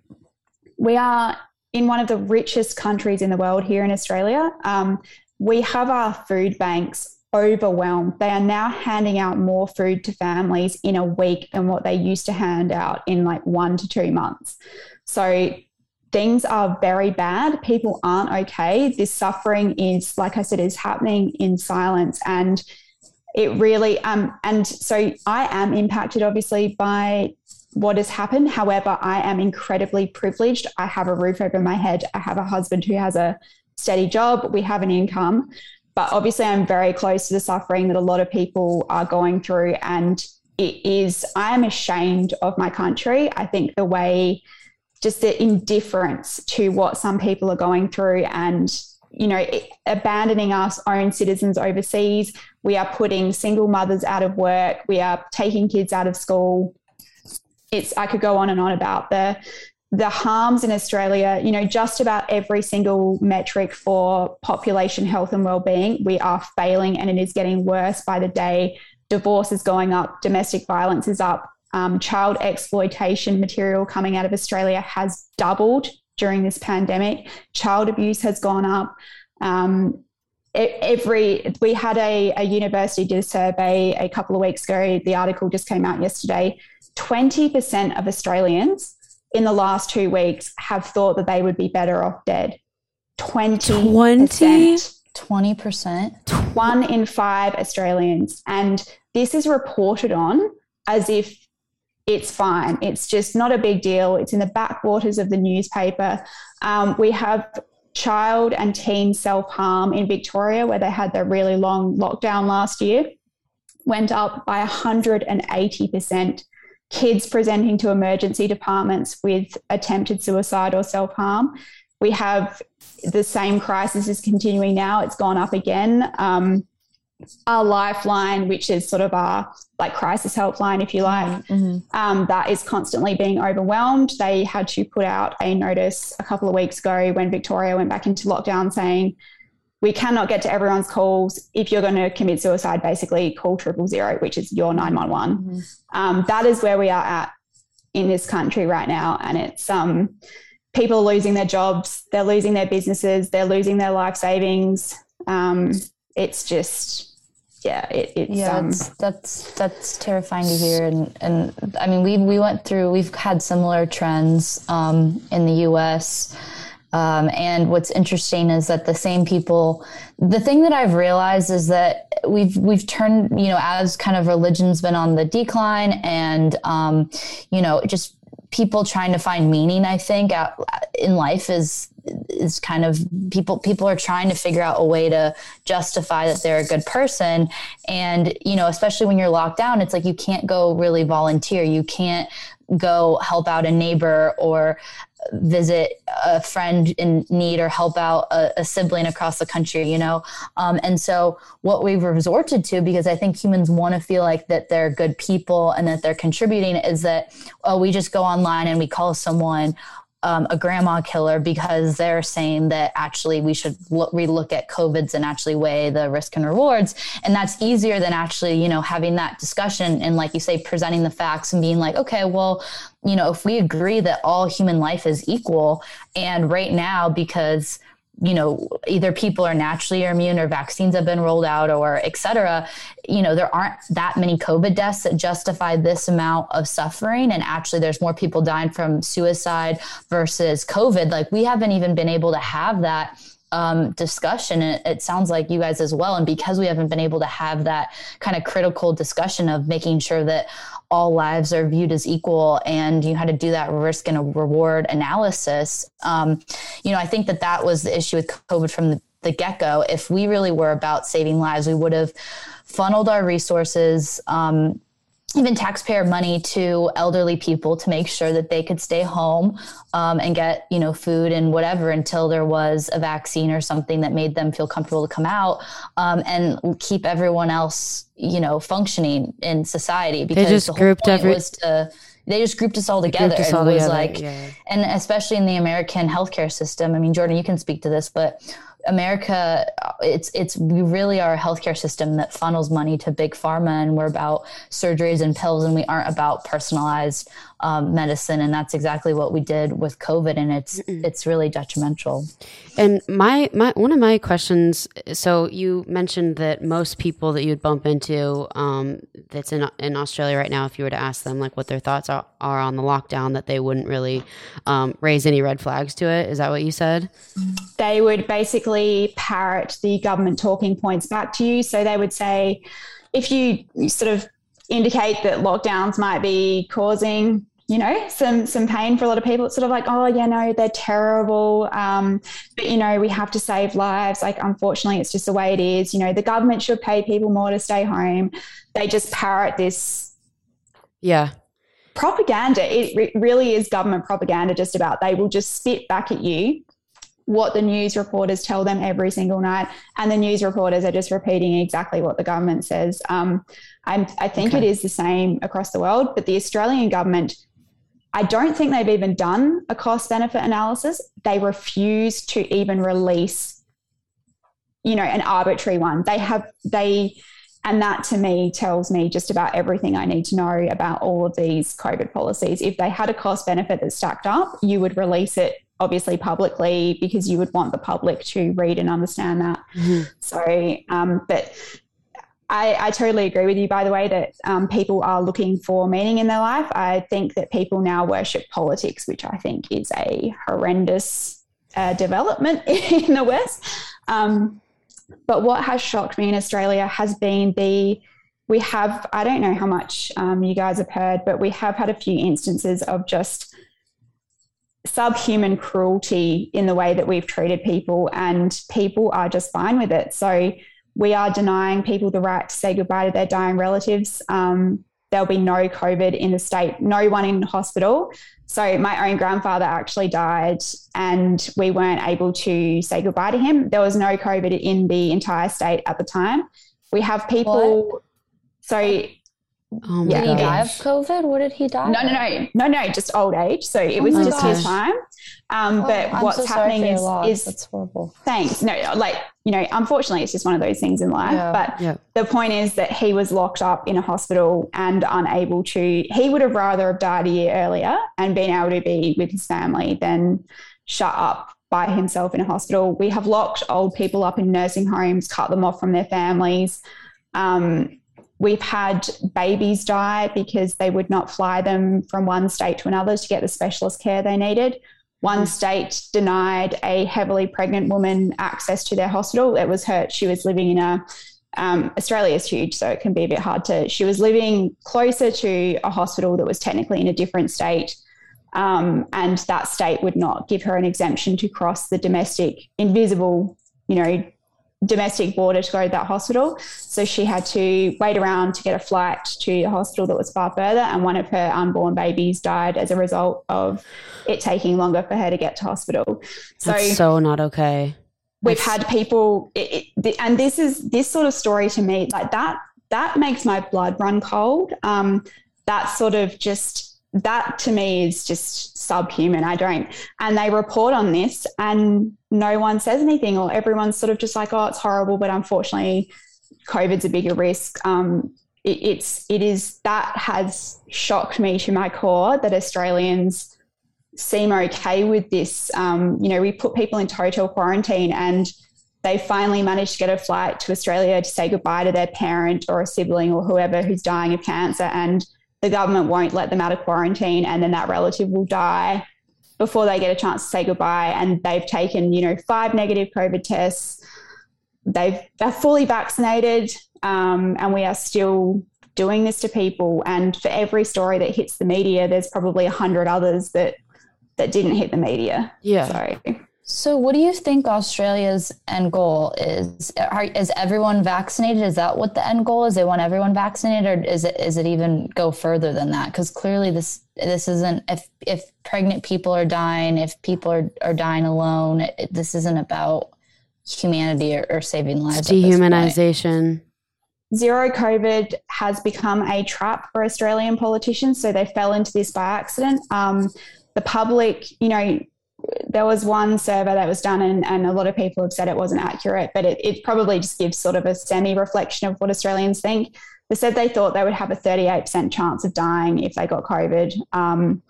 we are in one of the richest countries in the world here in Australia. Um, we have our food banks overwhelmed. They are now handing out more food to families in a week than what they used to hand out in like one to two months. So things are very bad. People aren't okay. This suffering is, like I said, is happening in silence. And it really, um, and so I am impacted obviously by what has happened. However, I am incredibly privileged. I have a roof over my head. I have a husband who has a steady job. We have an income, but obviously I'm very close to the suffering that a lot of people are going through. And it is, I am ashamed of my country. I think the way just the indifference to what some people are going through and, you know, abandoning our own citizens overseas. We are putting single mothers out of work. We are taking kids out of school. It's, I could go on and on about the, the harms in Australia. You know, just about every single metric for population health and wellbeing, we are failing, and it is getting worse by the day. Divorce is going up. Domestic violence is up. Um, child exploitation material coming out of Australia has doubled during this pandemic. Child abuse has gone up. Um, every we had a, a university did a survey a couple of weeks ago. The article just came out yesterday. twenty percent of Australians in the last two weeks have thought that they would be better off dead. twenty percent. twenty percent. One in five Australians. And this is reported on as if it's fine. It's just not a big deal. It's in the backwaters of the newspaper. Um, we have child and teen self-harm in Victoria, where they had their really long lockdown last year, went up by one hundred eighty percent. Kids presenting to emergency departments with attempted suicide or self-harm. We have the same crisis is continuing now. It's gone up again. Um, Our Lifeline, which is sort of our like crisis helpline, if you like, mm-hmm. um, that is constantly being overwhelmed. They had to put out a notice a couple of weeks ago when Victoria went back into lockdown saying, we cannot get to everyone's calls. If you're going to commit suicide, basically call triple zero, which is your nine one one. Mm-hmm. Um, that is where we are at in this country right now. And it's um, people are losing their jobs. They're losing their businesses. They're losing their life savings. Um, it's just... Yeah, it, it's, yeah, um, it's, that's that's terrifying to hear, and and I mean we we went through we've had similar trends um, in the U S Um, and what's interesting is that the same people, the thing that I've realized is that we've, we've turned, you know, as kind of religion's been on the decline and, um, you know, just people trying to find meaning, I think, out in life is, is kind of people, people are trying to figure out a way to justify that they're a good person. And, you know, especially when you're locked down, it's like, you can't go really volunteer. You can't go help out a neighbor or visit a friend in need or help out a, a sibling across the country, you know? Um, and so what we've resorted to, because I think humans want to feel like that they're good people and that they're contributing, is that, oh, we just go online and we call someone Um, a grandma killer because they're saying that actually we should look, relook at COVIDs and actually weigh the risk and rewards. And that's easier than actually, you know, having that discussion and, like you say, presenting the facts and being like, okay, well, you know, if we agree that all human life is equal, and right now, because, you know, either people are naturally immune or vaccines have been rolled out or et cetera, you know, there aren't that many COVID deaths that justify this amount of suffering. And actually there's more people dying from suicide versus COVID. Like, we haven't even been able to have that um, discussion. It, it sounds like you guys as well. And because we haven't been able to have that kind of critical discussion of making sure that all lives are viewed as equal, and you had to do that risk and a reward analysis. Um, you know, I think that that was the issue with COVID from the, the get-go. If we really were about saving lives, we would have funneled our resources, um, even taxpayer money, to elderly people to make sure that they could stay home um, and get, you know, food and whatever until there was a vaccine or something that made them feel comfortable to come out, um, and keep everyone else, you know, functioning in society. Because they just the whole grouped point every- was to, they just grouped us all together. Us all and together, was like, yeah. And especially in the American healthcare system. I mean, Jordan, you can speak to this, but America, it's it's we really are a healthcare system that funnels money to big pharma, and we're about surgeries and pills, and we aren't about personalized um, medicine. And that's exactly what we did with COVID, and it's Mm-mm. it's really detrimental. And my my one of my questions. So you mentioned that most people that you'd bump into um, that's in in Australia right now, if you were to ask them like what their thoughts are, are on the lockdown, that they wouldn't really um, raise any red flags to it. Is that what you said? They would basically parrot the government talking points back to you. So they would say, if you sort of indicate that lockdowns might be causing, you know, some some pain for a lot of people, it's sort of like, oh yeah, no, they're terrible, um, but you know, we have to save lives. Like, unfortunately, it's just the way it is. You know, the government should pay people more to stay home. They just parrot this, yeah, propaganda. It, it really is government propaganda. Just about, they will just spit back at you what the news reporters tell them every single night, and the news reporters are just repeating exactly what the government says. Um, I'm, I think okay. It is the same across the world, but the Australian government, I don't think they've even done a cost-benefit analysis. They refuse to even release, you know, an arbitrary one. They have, they, and that to me tells me just about everything I need to know about all of these COVID policies. If they had a cost-benefit that stacked up, you would release it obviously publicly, because you would want the public to read and understand that. Mm-hmm. So, um, but I, I totally agree with you, by the way, that um, people are looking for meaning in their life. I think that people now worship politics, which I think is a horrendous uh, development in the West. Um, but what has shocked me in Australia has been the, we have, I don't know how much um, you guys have heard, but we have had a few instances of just subhuman cruelty in the way that we've treated people, and people are just fine with it. So we are denying people the right to say goodbye to their dying relatives. Um, there'll be no COVID in the state, no one in hospital. So my own grandfather actually died, and we weren't able to say goodbye to him. There was no COVID in the entire state at the time. We have people. What? So Oh my yeah. Did he die of COVID? What did he die No, no, no. No, no, just old age. So it was oh just gosh. his time. Um, oh, but I'm what's so happening is, is... That's horrible. Thanks. No, like, you know, unfortunately, it's just one of those things in life. Yeah. But yeah. the point is that he was locked up in a hospital and unable to... He would have rather have died a year earlier and been able to be with his family than shut up by himself in a hospital. We have locked old people up in nursing homes, cut them off from their families. Um... We've had babies die because they would not fly them from one state to another to get the specialist care they needed. One state denied a heavily pregnant woman access to their hospital. It was her, she was living in a, um, Australia is huge, so it can be a bit hard to, she was living closer to a hospital that was technically in a different state. Um, and that state would not give her an exemption to cross the domestic, invisible, you know, domestic border to go to that hospital. So she had to wait around to get a flight to a hospital that was far further, and one of her unborn babies died as a result of it taking longer for her to get to hospital. So that's so not okay. We've it's... had people, it, it, and this is this sort of story to me, like that, that makes my blood run cold. Um, that sort of just, that to me is just subhuman. I don't, and they report on this and no one says anything, or everyone's sort of just like, oh, it's horrible, but unfortunately COVID's a bigger risk. Um, it, it's, it is, that has shocked me to my core that Australians seem okay with this. Um, you know, we put people in total quarantine and they finally managed to get a flight to Australia to say goodbye to their parent or a sibling or whoever who's dying of cancer, and the government won't let them out of quarantine, and then that relative will die before they get a chance to say goodbye. And they've taken, you know, five negative COVID tests. They've, they're fully vaccinated, um, and we are still doing this to people. And for every story that hits the media, there's probably a hundred others that that didn't hit the media. Yeah. So. So what do you think Australia's end goal is? Are, is everyone vaccinated? Is that what the end goal is? They want everyone vaccinated, or is it is it even go further than that? Because clearly this this isn't, if if pregnant people are dying, if people are, are dying alone, it, this isn't about humanity or, or saving lives. It's dehumanization. Zero COVID has become a trap for Australian politicians, so they fell into this by accident. Um, the public, you know, there was one survey that was done, and, and a lot of people have said it wasn't accurate, but it, it probably just gives sort of a semi-reflection of what Australians think. They said they thought they would have a thirty-eight percent chance of dying if they got COVID. Um,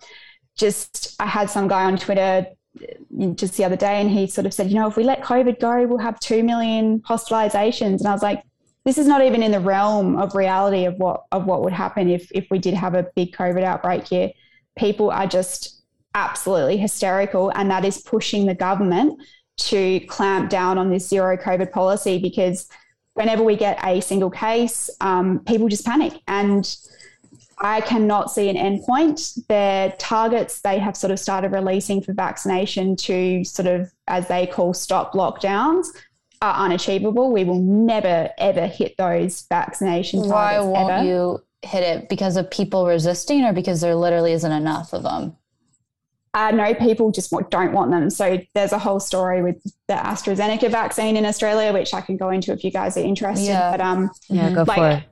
just, I had some guy on Twitter just the other day, and he sort of said, you know, if we let COVID go, we'll have two million hospitalizations. And I was like, this is not even in the realm of reality of what, of what would happen if, if we did have a big COVID outbreak here. People are just absolutely hysterical, and that is pushing the government to clamp down on this zero COVID policy, because whenever we get a single case, um, people just panic, and I cannot see an end point. Their targets they have sort of started releasing for vaccination to sort of, as they call, stop lockdowns, are unachievable. We will never, ever hit those vaccination targets. Why won't ever. you hit it? Because of people resisting, or because there literally isn't enough of them? Uh, no, people just don't want them. So there's a whole story with the AstraZeneca vaccine in Australia, which I can go into if you guys are interested. Yeah, but, um, yeah go like, for it.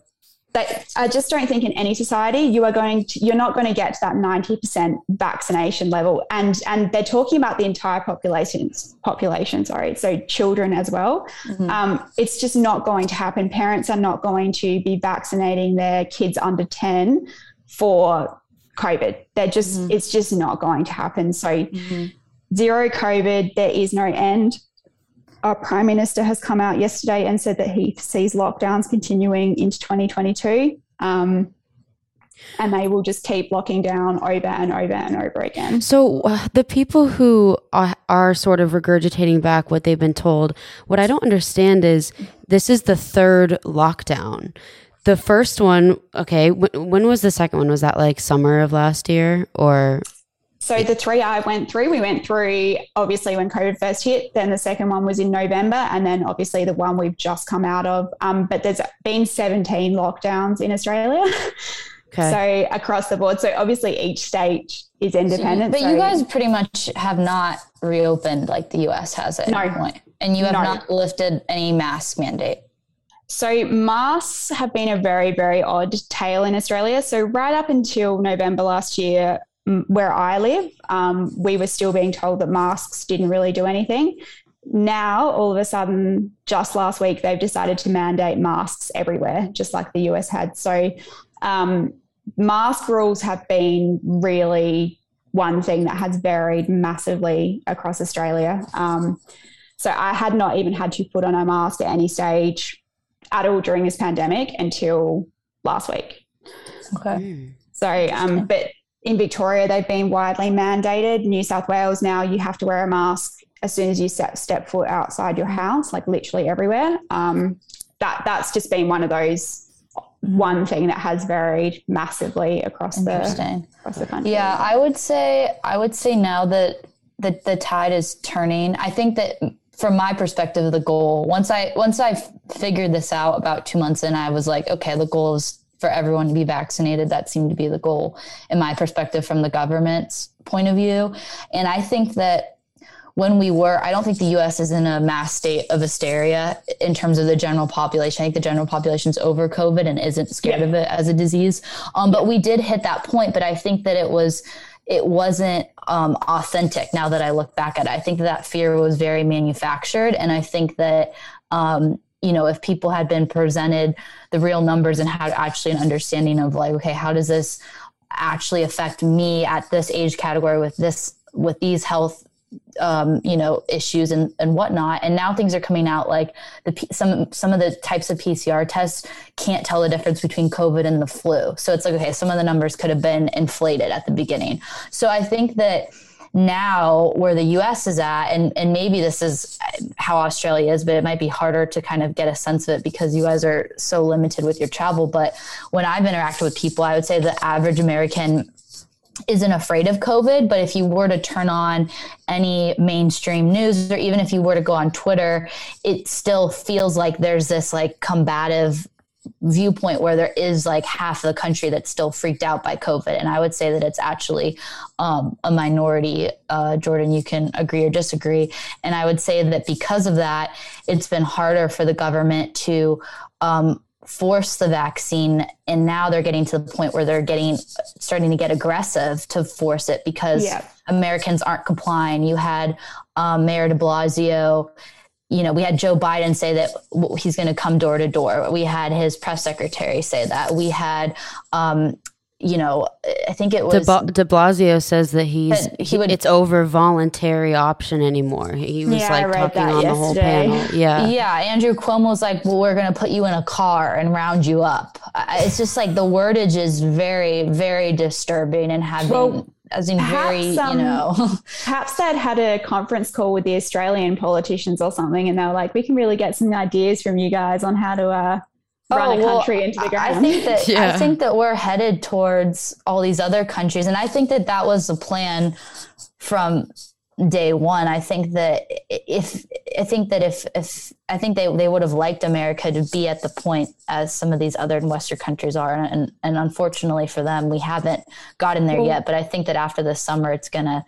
They, I just don't think in any society you are going to, you're not going to get to that ninety percent vaccination level. And and they're talking about the entire population, population, sorry, so children as well. Mm-hmm. Um, it's just not going to happen. Parents are not going to be vaccinating their kids under ten for COVID. They're just, mm-hmm. it's just not going to happen. So mm-hmm. zero COVID, there is no end. Our Prime Minister has come out yesterday and said that he sees lockdowns continuing into twenty twenty-two. Um, and they will just keep locking down over and over and over again. So uh, the people who are, are sort of regurgitating back what they've been told, what I don't understand is this is the third lockdown. The first one, okay, w- when was the second one? Was that like summer of last year or? So the three I went through, we went through obviously when COVID first hit, then the second one was in November, and then obviously the one we've just come out of. Um, but there's been seventeen lockdowns in Australia. Okay. So across the board. So obviously each state is independent. So, but so you guys pretty much have not reopened like the U S has at no, any point. And you have no. not lifted any mask mandate. So masks have been a very, very odd tale in Australia. So right up until November last year, where I live, um, we were still being told that masks didn't really do anything. Now, all of a sudden, just last week, they've decided to mandate masks everywhere, just like the U S had. So um, mask rules have been really one thing that has varied massively across Australia. Um, so I had not even had to put on a mask at any stage at all during this pandemic until last week. Okay. So, um, but in Victoria, they've been widely mandated. New South Wales now, you have to wear a mask as soon as you step, step foot outside your house, like literally everywhere. Um, that that's just been one of those, one thing that has varied massively across the across the country. Yeah, I would say I would say now that the, the tide is turning. I think that from my perspective, the goal, once I once I figured this out about two months in, I was like, okay, the goal is for everyone to be vaccinated. That seemed to be the goal in my perspective from the government's point of view. And I think that when we were, I don't think the U S is in a mass state of hysteria in terms of the general population. I think the general population's over COVID and isn't scared yeah. of it as a disease. Um, but we did hit that point, but I think that it was, it wasn't um, authentic. Now that I look back at it, I think that fear was very manufactured. And I think that, um, you know, if people had been presented the real numbers and had actually an understanding of like, okay, how does this actually affect me at this age category with this, with these health um, you know, issues and, and whatnot. And now things are coming out like the, some, some of the types of P C R tests can't tell the difference between COVID and the flu. So it's like, okay, some of the numbers could have been inflated at the beginning. So I think that now where the U S is at, and, and maybe this is how Australia is, but it might be harder to kind of get a sense of it because you guys are so limited with your travel. But when I've interacted with people, I would say the average American isn't afraid of COVID, but if you were to turn on any mainstream news, or even if you were to go on Twitter, it still feels like there's this like combative viewpoint where there is like half the country that's still freaked out by COVID. And I would say that it's actually um, a minority. Uh, Jordan, you can agree or disagree. And I would say that because of that, it's been harder for the government to um, force the vaccine, and now they're getting to the point where they're getting starting to get aggressive to force it because yeah. Americans aren't complying. You had um, Mayor de Blasio, you know, we had Joe Biden say that he's going to come door to door. We had his press secretary say that. We had, um, you know, I think it was de, de Blasio says that he's that he would, it's over voluntary option anymore. He was yeah, like talking on yesterday. The whole panel. Yeah, yeah. Andrew Cuomo's like, well, we're going to put you in a car and round you up. It's just like the wordage is very, very disturbing and having well, as in perhaps, very, um, you know, perhaps they'd had a conference call with the Australian politicians or something, and they were like, we can really get some ideas from you guys on how to. Uh, Run oh, a country well, into the ground. I think that yeah. I think that we're headed towards all these other countries, and I think that that was the plan from day one. I think that if I think that if if I think they, they would have liked America to be at the point as some of these other Western countries are, and and unfortunately for them, we haven't gotten there well, yet. But I think that after this summer, it's gonna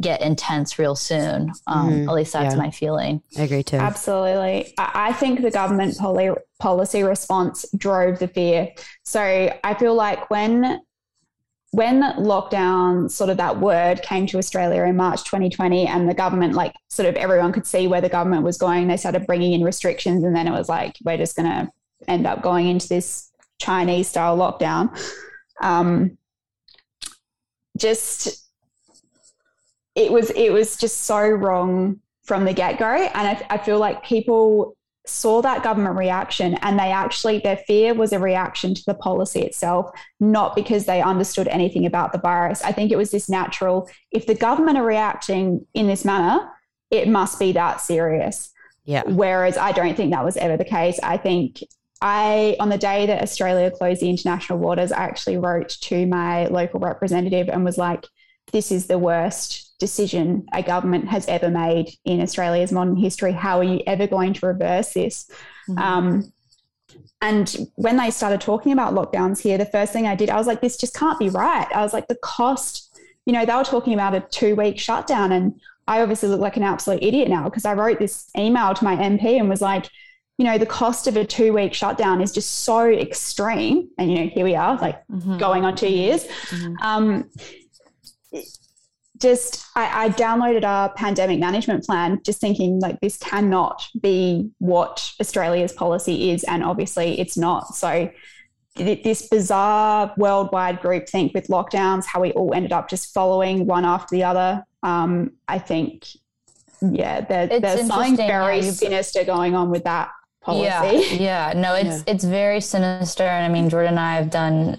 get intense real soon. Um, mm-hmm. At least that's yeah. my feeling. I agree too. Absolutely. I, I think the government poli- policy response drove the fear. So I feel like when, when lockdown, sort of that word came to Australia in March twenty twenty, and the government, like sort of everyone could see where the government was going, they started bringing in restrictions, and then it was like, we're just going to end up going into this Chinese style lockdown. Um, just, It was it was just so wrong from the get-go, and I, I feel like people saw that government reaction, and they actually their fear was a reaction to the policy itself, not because they understood anything about the virus. I think it was this natural, if the government are reacting in this manner, it must be that serious. Yeah. Whereas I don't think that was ever the case. I think I on the day that Australia closed the international waters, I actually wrote to my local representative and was like, this is the worst decision a government has ever made in Australia's modern history. How are you ever going to reverse this? Mm-hmm. Um, and when they started talking about lockdowns here, the first thing I did, I was like, this just can't be right. I was like, the cost, you know, they were talking about a two week shutdown, and I obviously look like an absolute idiot now because I wrote this email to my M P and was like, you know, the cost of a two week shutdown is just so extreme. And, you know, here we are like mm-hmm. going on two years. Mm-hmm. Um, it, Just I, I downloaded our pandemic management plan just thinking like this cannot be what Australia's policy is, and obviously it's not. So th- this bizarre worldwide groupthink with lockdowns, how we all ended up just following one after the other, um, I think, yeah, there, there's something very sinister going on with that policy. Yeah, yeah. No, it's yeah. it's very sinister. And I mean, Jordan and I have done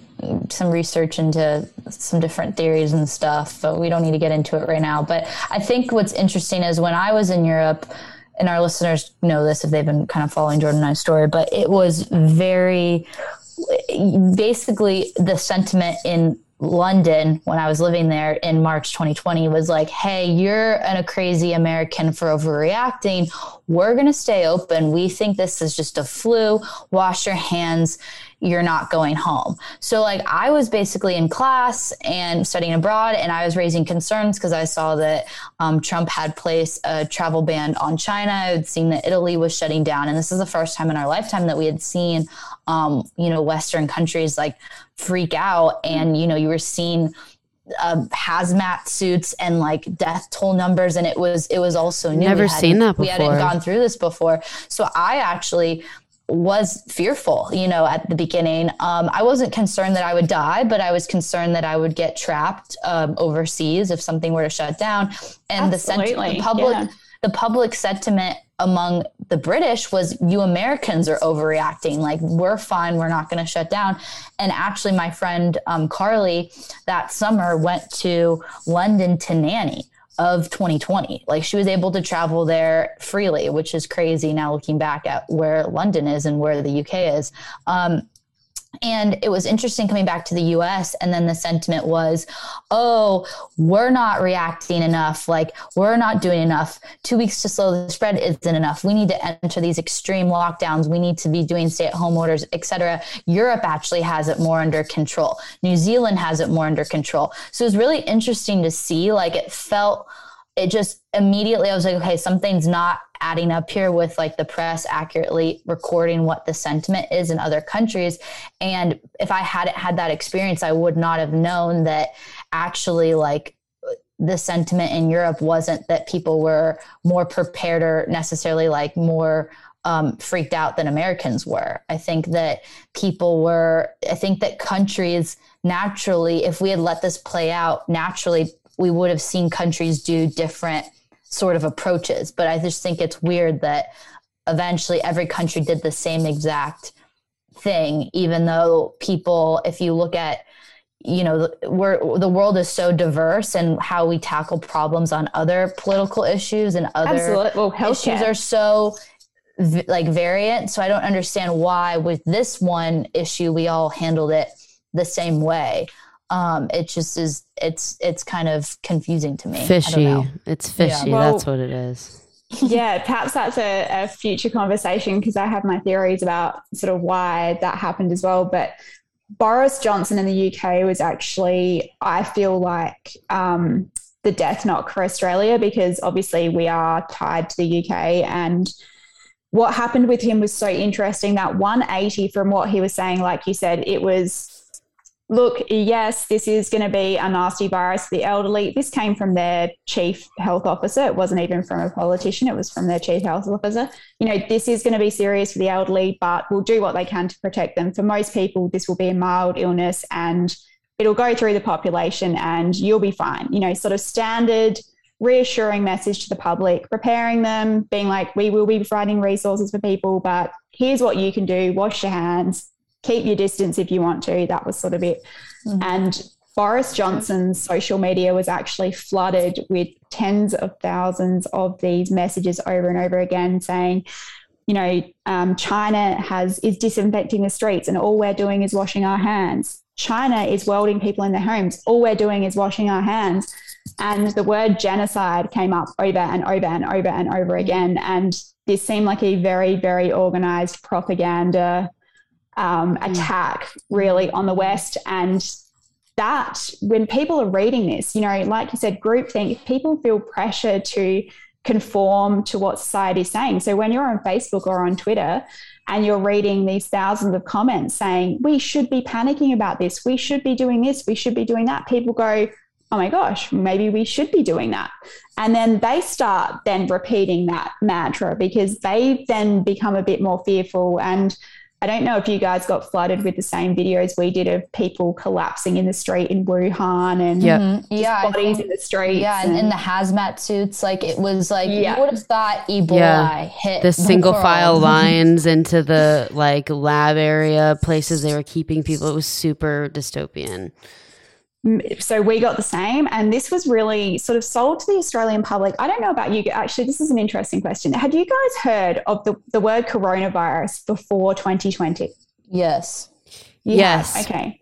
some research into some different theories and stuff, but we don't need to get into it right now. But I think what's interesting is when I was in Europe, and our listeners know this if they've been kind of following Jordan and I's story, but it was very basically the sentiment in London when I was living there in March twenty twenty was like, hey, you're a crazy American for overreacting. We're going to stay open. We think this is just a flu. Wash your hands. You're not going home. So like I was basically in class and studying abroad, and I was raising concerns because I saw that um, Trump had placed a travel ban on China. I had seen that Italy was shutting down. And this is the first time in our lifetime that we had seen, um, you know, Western countries like freak out. And, you know, you were seeing uh, hazmat suits and like death toll numbers. And it was it was also new. Never seen that before. We hadn't gone through this before. So I actually was fearful, you know, at the beginning. Um, I wasn't concerned that I would die, but I was concerned that I would get trapped um, overseas if something were to shut down. And the, senti- the public, yeah. the public sentiment among the British was, you Americans are overreacting. Like, we're fine. We're not going to shut down. And actually, my friend um, Carly that summer went to London to nanny of twenty twenty. Like, she was able to travel there freely, which is crazy now looking back at where London is and where the U K is. Um, and it was interesting coming back to the U S, and then the sentiment was, oh, we're not reacting enough. Like, we're not doing enough. Two weeks to slow the spread isn't enough. We need to enter these extreme lockdowns. We need to be doing stay-at-home orders, et cetera. Europe actually has it more under control. New Zealand has it more under control. So it was really interesting to see. Like, it felt, it just immediately I was like, okay, something's not adding up here with like the press accurately recording what the sentiment is in other countries. And if I hadn't had that experience, I would not have known that actually like the sentiment in Europe wasn't that people were more prepared or necessarily like more um, freaked out than Americans were. I think that people were, I think that countries naturally, if we had let this play out naturally, we would have seen countries do different sort of approaches. But I just think it's weird that eventually every country did the same exact thing, even though people, if you look at, you know, we're, the world is so diverse, and how we tackle problems on other political issues and other Absolutely. Well, healthcare issues are so like variant. So I don't understand why with this one issue, we all handled it the same way. Um, it just is, it's, it's kind of confusing to me. Fishy. I don't know. It's fishy. Yeah. Well, that's what it is. Yeah. Perhaps that's a, a future conversation, because I have my theories about sort of why that happened as well. But Boris Johnson in the U K was actually, I feel like, um, the death knock for Australia, because obviously we are tied to the U K, and what happened with him was so interesting. That one eighty from what he was saying, like you said, it was, look, yes, this is going to be a nasty virus for the elderly. This came from their chief health officer. It wasn't even from a politician. It was from their chief health officer. You know, this is going to be serious for the elderly, but we'll do what they can to protect them. For most people, this will be a mild illness, and it'll go through the population and you'll be fine. You know, sort of standard reassuring message to the public, preparing them, being like, we will be providing resources for people, but here's what you can do. Wash your hands. Keep your distance if you want to. That was sort of it. Mm-hmm. And Boris Johnson's social media was actually flooded with tens of thousands of these messages over and over again saying, you know, um, China has is disinfecting the streets and all we're doing is washing our hands. China is welding people in their homes. All we're doing is washing our hands. And the word genocide came up over and over and over and over again. And this seemed like a very, very organised propaganda Um, attack really on the West. And that when people are reading this, you know, like you said, groupthink, people feel pressure to conform to what society is saying. So when you're on Facebook or on Twitter and you're reading these thousands of comments saying, we should be panicking about this, we should be doing this, we should be doing that, people go, oh my gosh, maybe we should be doing that. And then they start then repeating that mantra because they then become a bit more fearful. And I don't know if you guys got flooded with the same videos we did of people collapsing in the street in Wuhan and yep. yeah, bodies think, in the streets. Yeah, and in the hazmat suits. Like, it was like, yeah. you would have thought Ebola yeah. hit the single the file lines into the, like, lab area, places they were keeping people. It was super dystopian. So we got the same, and this was really sort of sold to the Australian public. I don't know about you. Actually, this is an interesting question. Had you guys heard of the, the word coronavirus before twenty twenty? Yes. You yes. Had? Okay.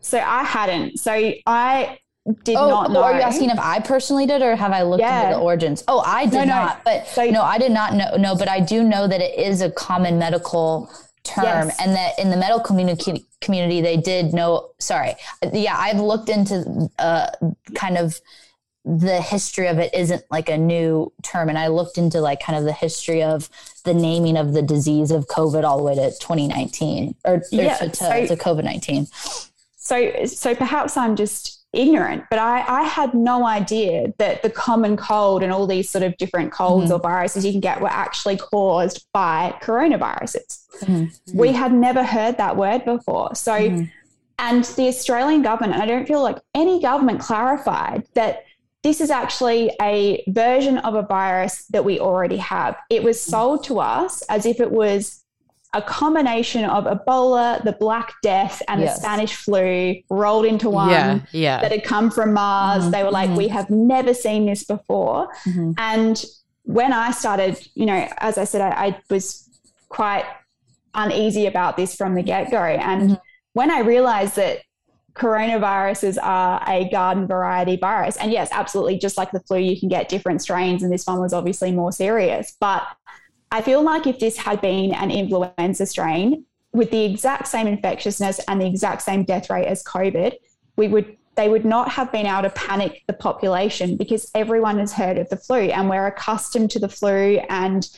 So I hadn't. So I did oh, not know. Are you asking if I personally did, or have I looked yeah. into the origins? Oh, I did no, no. not. But so, no, I did not know. No, but I do know that it is a common medical term, yes. and that in the medical community community they did know. Sorry, yeah, I've looked into uh, kind of the history of it. Isn't like a new term, and I looked into like kind of the history of the naming of the disease of COVID all the way to twenty nineteen or, or yeah, to, so, to COVID nineteen. So, so perhaps I'm just ignorant, but I, I had no idea that the common cold and all these sort of different colds mm-hmm. or viruses you can get were actually caused by coronaviruses. Mm-hmm. We had never heard that word before. So, mm-hmm. and the Australian government, and I don't feel like any government clarified that this is actually a version of a virus that we already have. It was sold to us as if it was a combination of Ebola, the Black Death, and yes. the Spanish flu rolled into one yeah, yeah. that had come from Mars. Mm-hmm. They were like, mm-hmm. we have never seen this before. Mm-hmm. And when I started, you know, as I said, I, I was quite uneasy about this from the get-go. And mm-hmm. when I realized that coronaviruses are a garden variety virus, and yes, absolutely, just like the flu, you can get different strains, and this one was obviously more serious. But I feel like if this had been an influenza strain with the exact same infectiousness and the exact same death rate as COVID, we would they would not have been able to panic the population, because everyone has heard of the flu and we're accustomed to the flu. And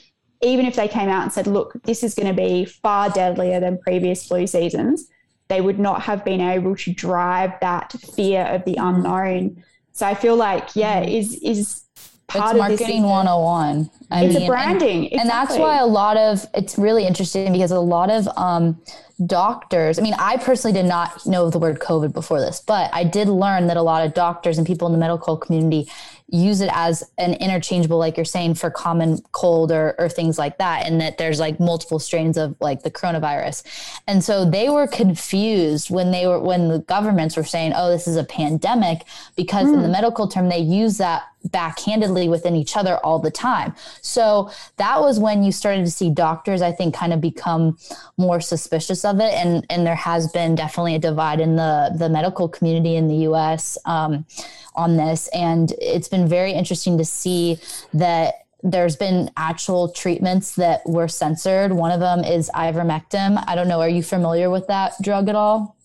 even if they came out and said, look, this is going to be far deadlier than previous flu seasons, they would not have been able to drive that fear of the unknown. So I feel like, yeah, is is... Part it's marketing one oh one. I it's mean, a branding. And, exactly. and that's why a lot of, it's really interesting because a lot of um, doctors, I mean, I personally did not know the word COVID before this, but I did learn that a lot of doctors and people in the medical community use it as an interchangeable, like you're saying, for common cold or, or things like that. And that there's like multiple strains of like the coronavirus. And so they were confused when they were, when the governments were saying, oh, this is a pandemic, because mm. in the medical term, they use that backhandedly within each other all the time. So that was when you started to see doctors, I think, kind of become more suspicious of it. And, and there has been definitely a divide in the, the medical community in the U S um, on this. And it's been very interesting to see that there's been actual treatments that were censored. One of them is ivermectin. I don't know. Are you familiar with that drug at all?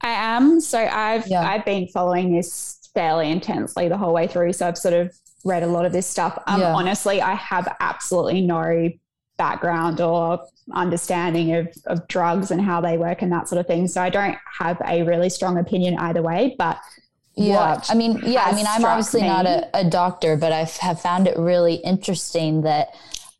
I am. So I've, yeah. I've been following this fairly intensely the whole way through. So I've sort of read a lot of this stuff. Um, yeah. Honestly, I have absolutely no background or understanding of, of drugs and how they work and that sort of thing. So I don't have a really strong opinion either way, but yeah, what I mean, yeah, I mean, I'm obviously me. not a, a doctor, but I have found it really interesting that,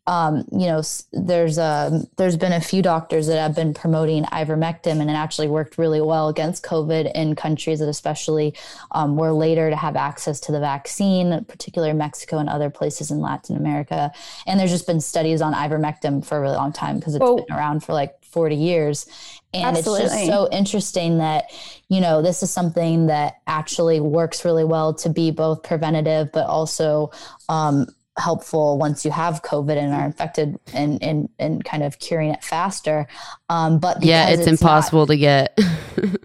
um, you know, there's a, there's been a few doctors that have been promoting ivermectin, and it actually worked really well against COVID in countries that especially um, were later to have access to the vaccine, particularly Mexico and other places in Latin America. And there's just been studies on ivermectin for a really long time because it's well, been around for like forty years. And absolutely. It's just so interesting that, you know, this is something that actually works really well to be both preventative, but also, um, helpful once you have COVID and are infected, and, and, and kind of curing it faster. Um, but yeah, it's, it's impossible not, to get.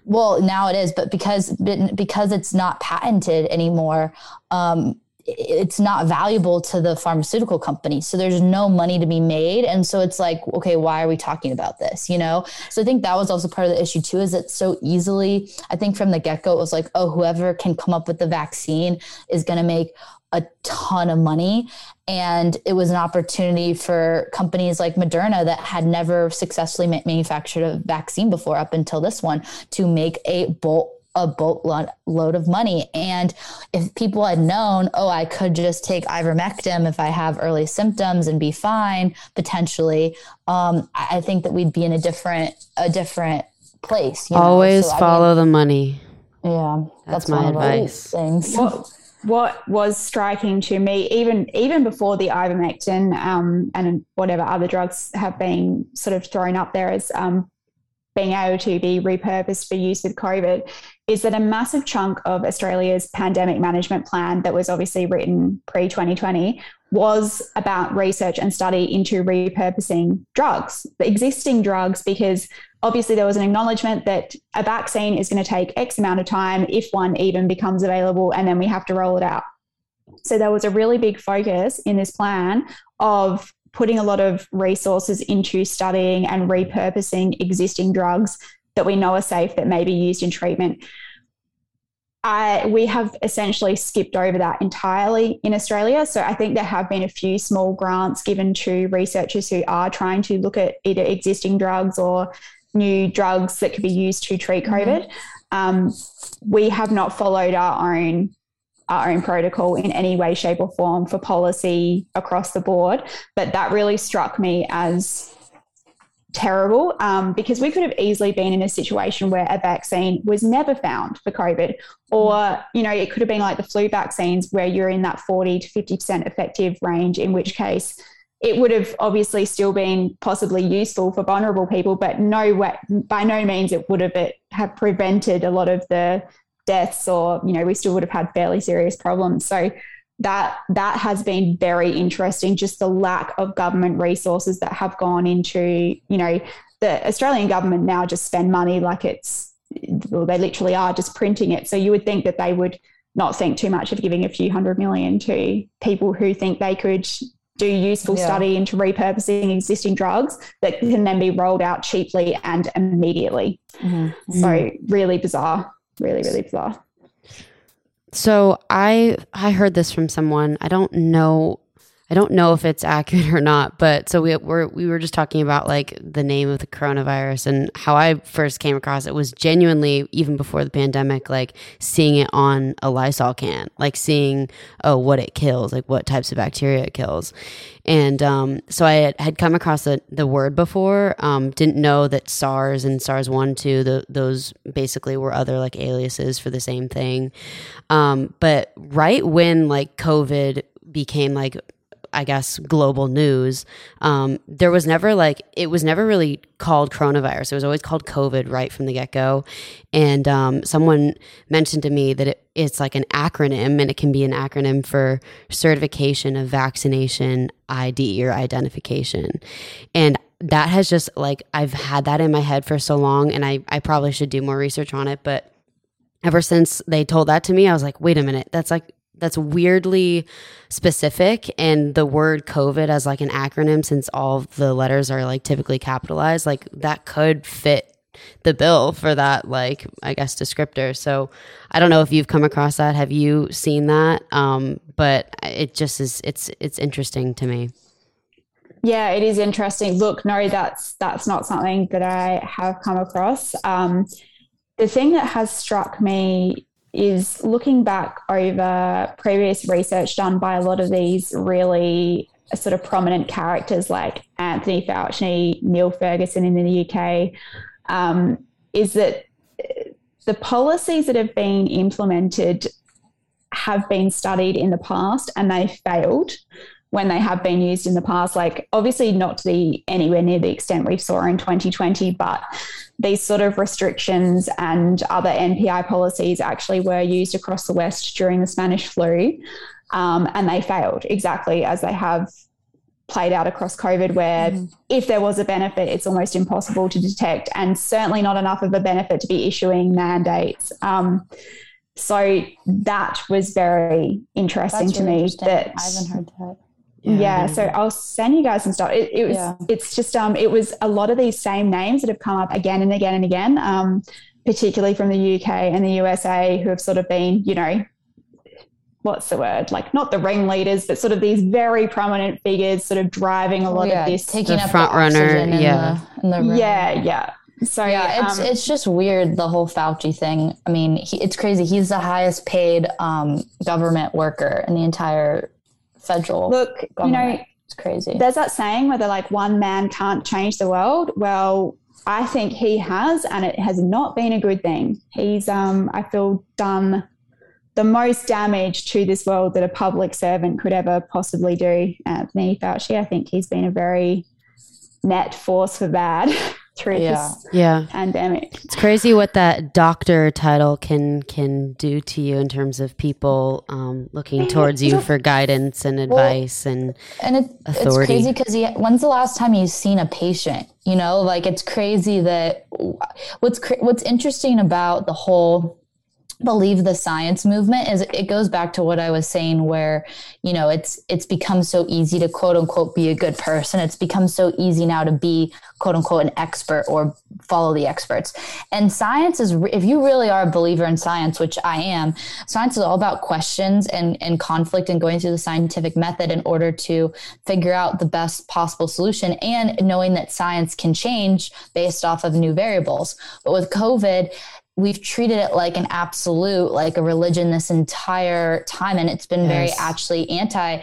Well, now it is, but because, because it's not patented anymore, um, it's not valuable to the pharmaceutical company. So there's no money to be made. And so it's like, okay, why are we talking about this? You know? So I think that was also part of the issue too, is it's so easily, I think from the get-go, it was like, oh, whoever can come up with the vaccine is going to make a ton of money. And it was an opportunity for companies like Moderna that had never successfully manufactured a vaccine before up until this one to make a bolt a boatload load of money. And if people had known, oh, I could just take ivermectin if I have early symptoms and be fine, potentially, um, I think that we'd be in a different a different place. You Always know? So, follow I mean, the money. Yeah, that's, that's my advice. Things. Well, what was striking to me, even even before the ivermectin um, and whatever other drugs have been sort of thrown up there as um, being able to be repurposed for use with COVID is that a massive chunk of Australia's pandemic management plan that was obviously written pre twenty twenty was about research and study into repurposing drugs, the existing drugs, because obviously there was an acknowledgement that a vaccine is going to take X amount of time if one even becomes available, and then we have to roll it out. So there was a really big focus in this plan of putting a lot of resources into studying and repurposing existing drugs that we know are safe that may be used in treatment. I, we have essentially skipped over that entirely in Australia. So I think there have been a few small grants given to researchers who are trying to look at either existing drugs or new drugs that could be used to treat COVID. Um, we have not followed our own our own protocol in any way, shape or form for policy across the board. But that really struck me as terrible um, because we could have easily been in a situation where a vaccine was never found for COVID, or, you know, it could have been like the flu vaccines where you're in that forty to fifty percent effective range, in which case it would have obviously still been possibly useful for vulnerable people, but no way, by no means it would have, it have prevented a lot of the deaths, or, you know, we still would have had fairly serious problems. So that that has been very interesting, just the lack of government resources that have gone into, you know, the Australian government now just spend money like it's, well, they literally are just printing it. So you would think that they would not think too much of giving a few hundred million to people who think they could do useful yeah. study into repurposing existing drugs that can then be rolled out cheaply and immediately. Mm-hmm. So really bizarre. Really, really bizarre. So I I heard this from someone. I don't know. I don't know if it's accurate or not. But so we were we were just talking about like the name of the coronavirus, and how I first came across it was genuinely, even before the pandemic, like seeing it on a Lysol can, like seeing oh what it kills, like what types of bacteria it kills. And um, so I had come across the, the word before, um, didn't know that SARS and SARS one, two, the, those basically were other like aliases for the same thing. Um, but right when like COVID became like, I guess, global news, um, there was never like, it was never really called coronavirus. It was always called COVID right from the get-go. And um, someone mentioned to me that it, it's like an acronym, and it can be an acronym for certification of vaccination I D or identification. And that has just like, I've had that in my head for so long, and I, I probably should do more research on it. But ever since they told that to me, I was like, wait a minute, that's like, that's weirdly specific. And the word COVID as like an acronym, since all the letters are like typically capitalized, like that could fit the bill for that, like, I guess, descriptor. So I don't know if you've come across that. Have you seen that? Um, but it just is, it's, it's interesting to me. Yeah, it is interesting. Look, no, that's, that's not something that I have come across. Um, the thing that has struck me is looking back over previous research done by a lot of these really sort of prominent characters like Anthony Fauci, Neil Ferguson in the U K, um, is that the policies that have been implemented have been studied in the past, and they failed when they have been used in the past. Like obviously not to the anywhere near the extent we saw in twenty twenty, but these sort of restrictions and other N P I policies actually were used across the West during the Spanish flu, um, and they failed exactly as they have played out across COVID, where mm. if there was a benefit, it's almost impossible to detect, and certainly not enough of a benefit to be issuing mandates. Um, so that was very interesting That's to really me. Interesting. That I haven't heard that. Yeah, so I'll send you guys some stuff. It, it was, yeah. It's just, um, it was a lot of these same names that have come up again and again and again, um, particularly from the U K and the U S A, who have sort of been, you know, what's the word? Like not the ringleaders, but sort of these very prominent figures sort of driving a lot yeah, of this. Taking the up front the runner, yeah. In the, in the yeah, yeah. So yeah, um, it's it's just weird, the whole Fauci thing. I mean, he, it's crazy. He's the highest paid um, government worker in the entire federal look government. You know, it's crazy. There's that saying where they're like, one man can't change the world. Well, I think he has, and it has not been a good thing. He's um I feel done the most damage to this world that a public servant could ever possibly do. Anthony Fauci, I think he's been a very net force for bad through yeah. this yeah. pandemic. It's crazy what that doctor title can can do to you in terms of people um, looking yeah, towards you for guidance and advice well, and and it, authority. It's crazy because when's the last time you've seen a patient? You know, like it's crazy that what's cra- what's interesting about the whole believe the science movement is it goes back to what I was saying where, you know, it's it's become so easy to quote unquote be a good person. It's become so easy now to be quote unquote an expert or follow the experts. And science is, if you really are a believer in science, which I am, science is all about questions and, and conflict and going through the scientific method in order to figure out the best possible solution and knowing that science can change based off of new variables. But with COVID, we've treated it like an absolute, like a religion this entire time. And it's been yes. very actually anti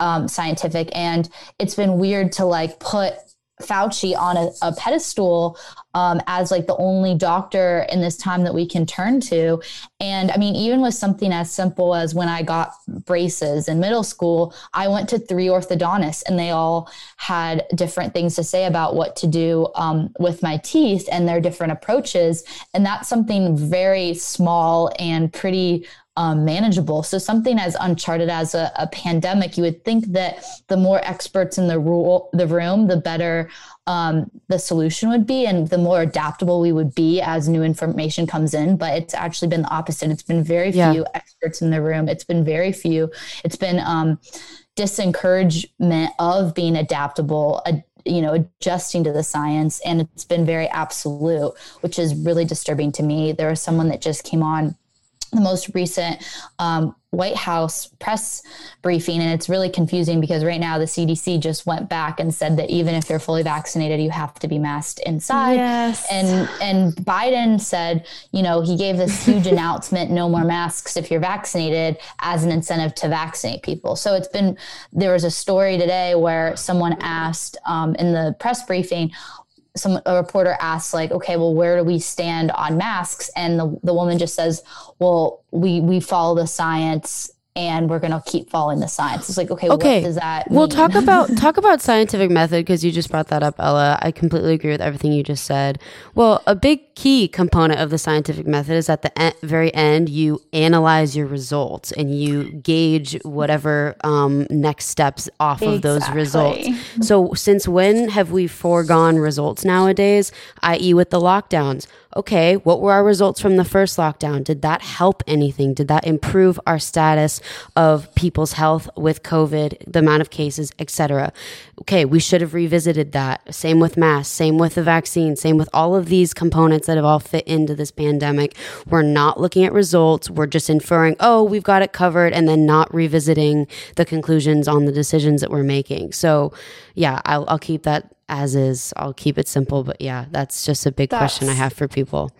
um, scientific. And it's been weird to like put Fauci on a, a pedestal um, as like the only doctor in this time that we can turn to. And I mean, even with something as simple as when I got braces in middle school, I went to three orthodontists and they all had different things to say about what to do um, with my teeth and their different approaches. And that's something very small and pretty Um, manageable. So something as uncharted as a, a pandemic, you would think that the more experts in the rule, the room, the better um, the solution would be and the more adaptable we would be as new information comes in. But it's actually been the opposite. It's been very yeah. few experts in the room. It's been very few. It's been um, disencouragement of being adaptable, ad- you know, adjusting to the science. And it's been very absolute, which is really disturbing to me. There was someone that just came on the most recent um, White House press briefing. And it's really confusing because right now the C D C just went back and said that even if you're fully vaccinated, you have to be masked inside. Yes. And, and Biden said, you know, he gave this huge announcement, no more masks if you're vaccinated, as an incentive to vaccinate people. So it's been, there was a story today where someone asked um, in the press briefing, Some a reporter asks like, okay, well, where do we stand on masks? And the, the woman just says, well, we, we follow the science and we're going to keep following the science. It's like, okay, okay. what does that mean? Well, talk about, talk about scientific method, because you just brought that up, Ella. I completely agree with everything you just said. Well, a big key component of the scientific method is at the en- very end, you analyze your results and you gauge whatever um, next steps off exactly. of those results. So since when have we foregone results nowadays, that is with the lockdowns? Okay, what were our results from the first lockdown? Did that help anything? Did that improve our status of people's health with COVID, the amount of cases, et cetera? Okay, we should have revisited that. Same with masks, same with the vaccine, same with all of these components that have all fit into this pandemic. We're not looking at results. We're just inferring, oh, we've got it covered, and then not revisiting the conclusions on the decisions that we're making. So yeah, I'll, I'll keep that as is. I'll keep it simple, but yeah, that's just a big that's, question I have for people.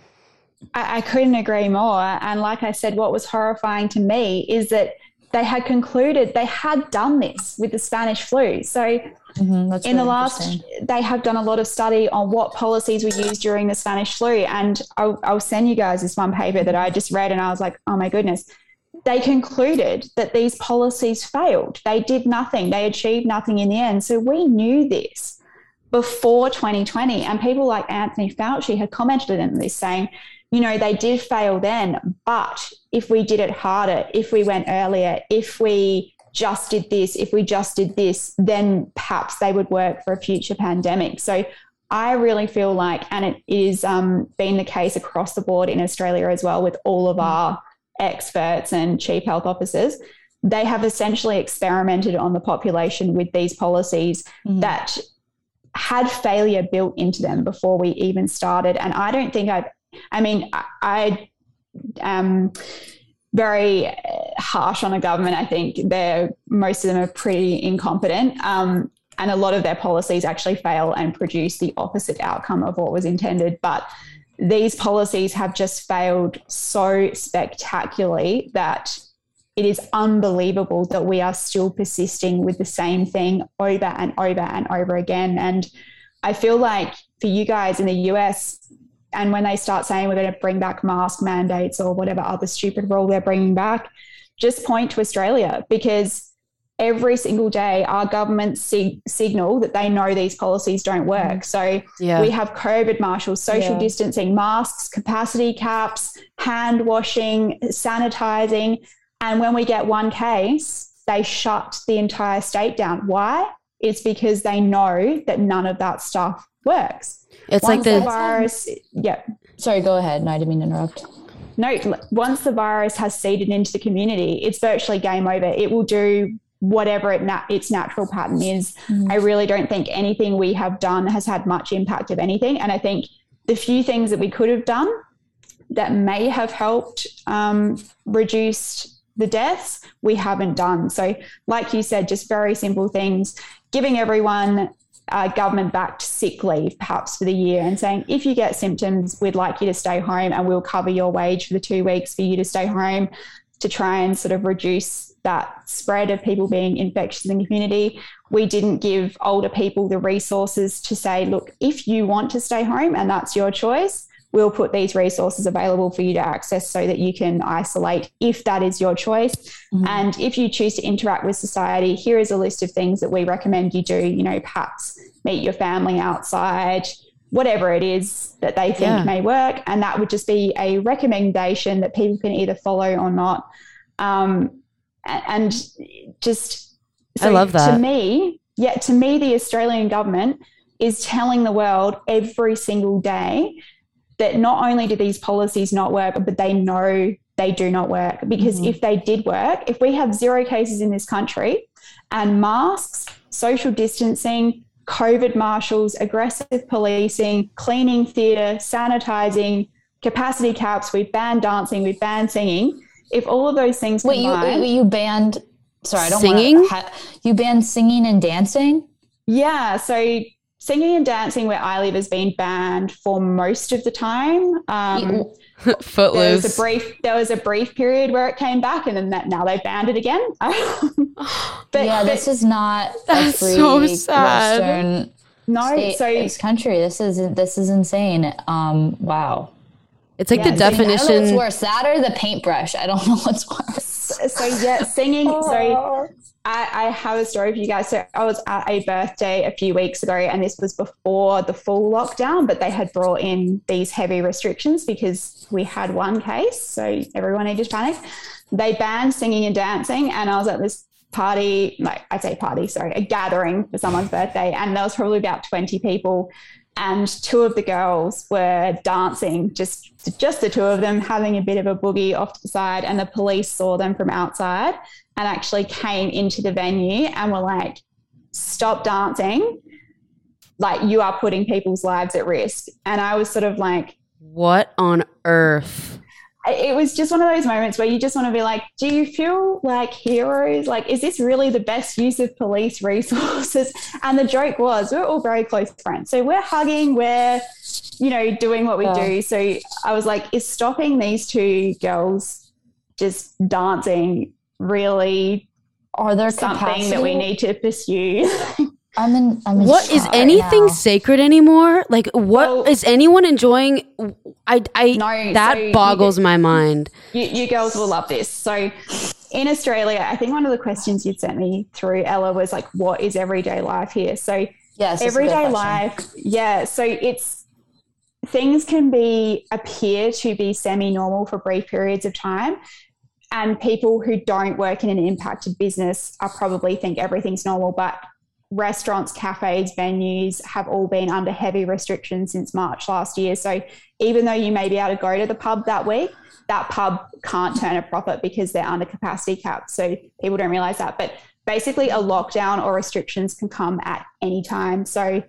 I, I couldn't agree more. And like I said, what was horrifying to me is that they had concluded they had done this with the Spanish flu. So mm-hmm, that's in really the last, they have done a lot of study on what policies were used during the Spanish flu. And I'll, I'll send you guys this one paper that I just read and I was like, oh my goodness. They concluded that these policies failed. They did nothing. They achieved nothing in the end. So we knew this before twenty twenty, and people like Anthony Fauci had commented on this saying, you know, they did fail then, but if we did it harder, if we went earlier, if we just did this, if we just did this, then perhaps they would work for a future pandemic. So I really feel like, and it is um, been the case across the board in Australia as well with all of our experts and chief health officers, they have essentially experimented on the population with these policies mm. that had failure built into them before we even started. And I don't think I've, I mean, I am um, very harsh on the government. I think they're, most of them are pretty incompetent. Um, and a lot of their policies actually fail and produce the opposite outcome of what was intended. But these policies have just failed so spectacularly that it is unbelievable that we are still persisting with the same thing over and over and over again. And I feel like for you guys in the U S, and when they start saying we're going to bring back mask mandates or whatever other stupid rule they're bringing back, just point to Australia, because every single day our governments sig- signal that they know these policies don't work. So yeah. we have COVID marshals, social yeah. distancing, masks, capacity caps, hand washing, sanitizing. And when we get one case, they shut the entire state down. Why? It's because they know that none of that stuff works. It's once like the, the virus. Yeah. Sorry, go ahead. No, I didn't mean to interrupt. No, once the virus has seeded into the community, it's virtually game over. It will do whatever it na- its natural pattern is. Mm. I really don't think anything we have done has had much impact of anything. And I think the few things that we could have done that may have helped um, reduce the deaths, we haven't done. So like you said, just very simple things, giving everyone uh, government-backed sick leave perhaps for the year and saying, if you get symptoms, we'd like you to stay home and we'll cover your wage for the two weeks for you to stay home, to try and sort of reduce that spread of people being infectious in the community. We didn't give older people the resources to say, look, if you want to stay home and that's your choice, we'll put these resources available for you to access so that you can isolate if that is your choice. Mm-hmm. And if you choose to interact with society, here is a list of things that we recommend you do, you know, perhaps meet your family outside, whatever it is that they think yeah. may work. And that would just be a recommendation that people can either follow or not. Um, and just, so I love that. To me, yeah, to me, the Australian government is telling the world every single day that not only do these policies not work, but they know they do not work. Because mm-hmm. if they did work, if we have zero cases in this country and masks, social distancing, COVID marshals, aggressive policing, cleaning theatre, sanitising, capacity caps, we've banned dancing, we've banned singing. If all of those things wait, combined... Wait, you, you banned... Sorry, I don't singing? want to... Ha- you banned singing and dancing? Yeah, so... Singing and dancing where I live has been banned for most of the time. Um, Footloose. There was a brief, there was a brief period where it came back, and then that now they've banned it again. but, yeah, but, this is not that's a free so sad. Western no, state, so, this country. This is this is insane. Um, wow. It's like yeah, the definition. I don't know what's worse, that or the paintbrush. I don't know what's worse. So, so yeah, singing. Oh. So. I, I have a story for you guys. So I was at a birthday a few weeks ago, and this was before the full lockdown, but they had brought in these heavy restrictions because we had one case, so everyone needed to panic. They banned singing and dancing, and I was at this party, like I say party, sorry, a gathering for someone's birthday, and there was probably about twenty people, and two of the girls were dancing, just just the two of them, having a bit of a boogie off to the side, and the police saw them from outside and actually came into the venue and were like, stop dancing, like you are putting people's lives at risk. And I was sort of like, what on earth? It was just one of those moments where you just want to be like, do you feel like heroes? Like, is this really the best use of police resources? And the joke was, we're all very close friends. So we're hugging, we're, you know, doing what we yeah. do. So I was like, is stopping these two girls just dancing really Are there something capacity? That we need to pursue? I'm in, I'm in what is anything right sacred anymore? Like, what well, is anyone enjoying? I, I no, that so boggles you, my mind. You, you girls will love this. So, in Australia, I think one of the questions you sent me through, Ella, was like, "What is everyday life here?" So, yes, everyday life, yeah. So it's things can be appear to be semi-normal for brief periods of time. And people who don't work in an impacted business are probably think everything's normal, but restaurants, cafes, venues have all been under heavy restrictions since March last year. So even though you may be able to go to the pub that week, that pub can't turn a profit because they're under capacity caps. So people don't realise that. But basically a lockdown or restrictions can come at any time. So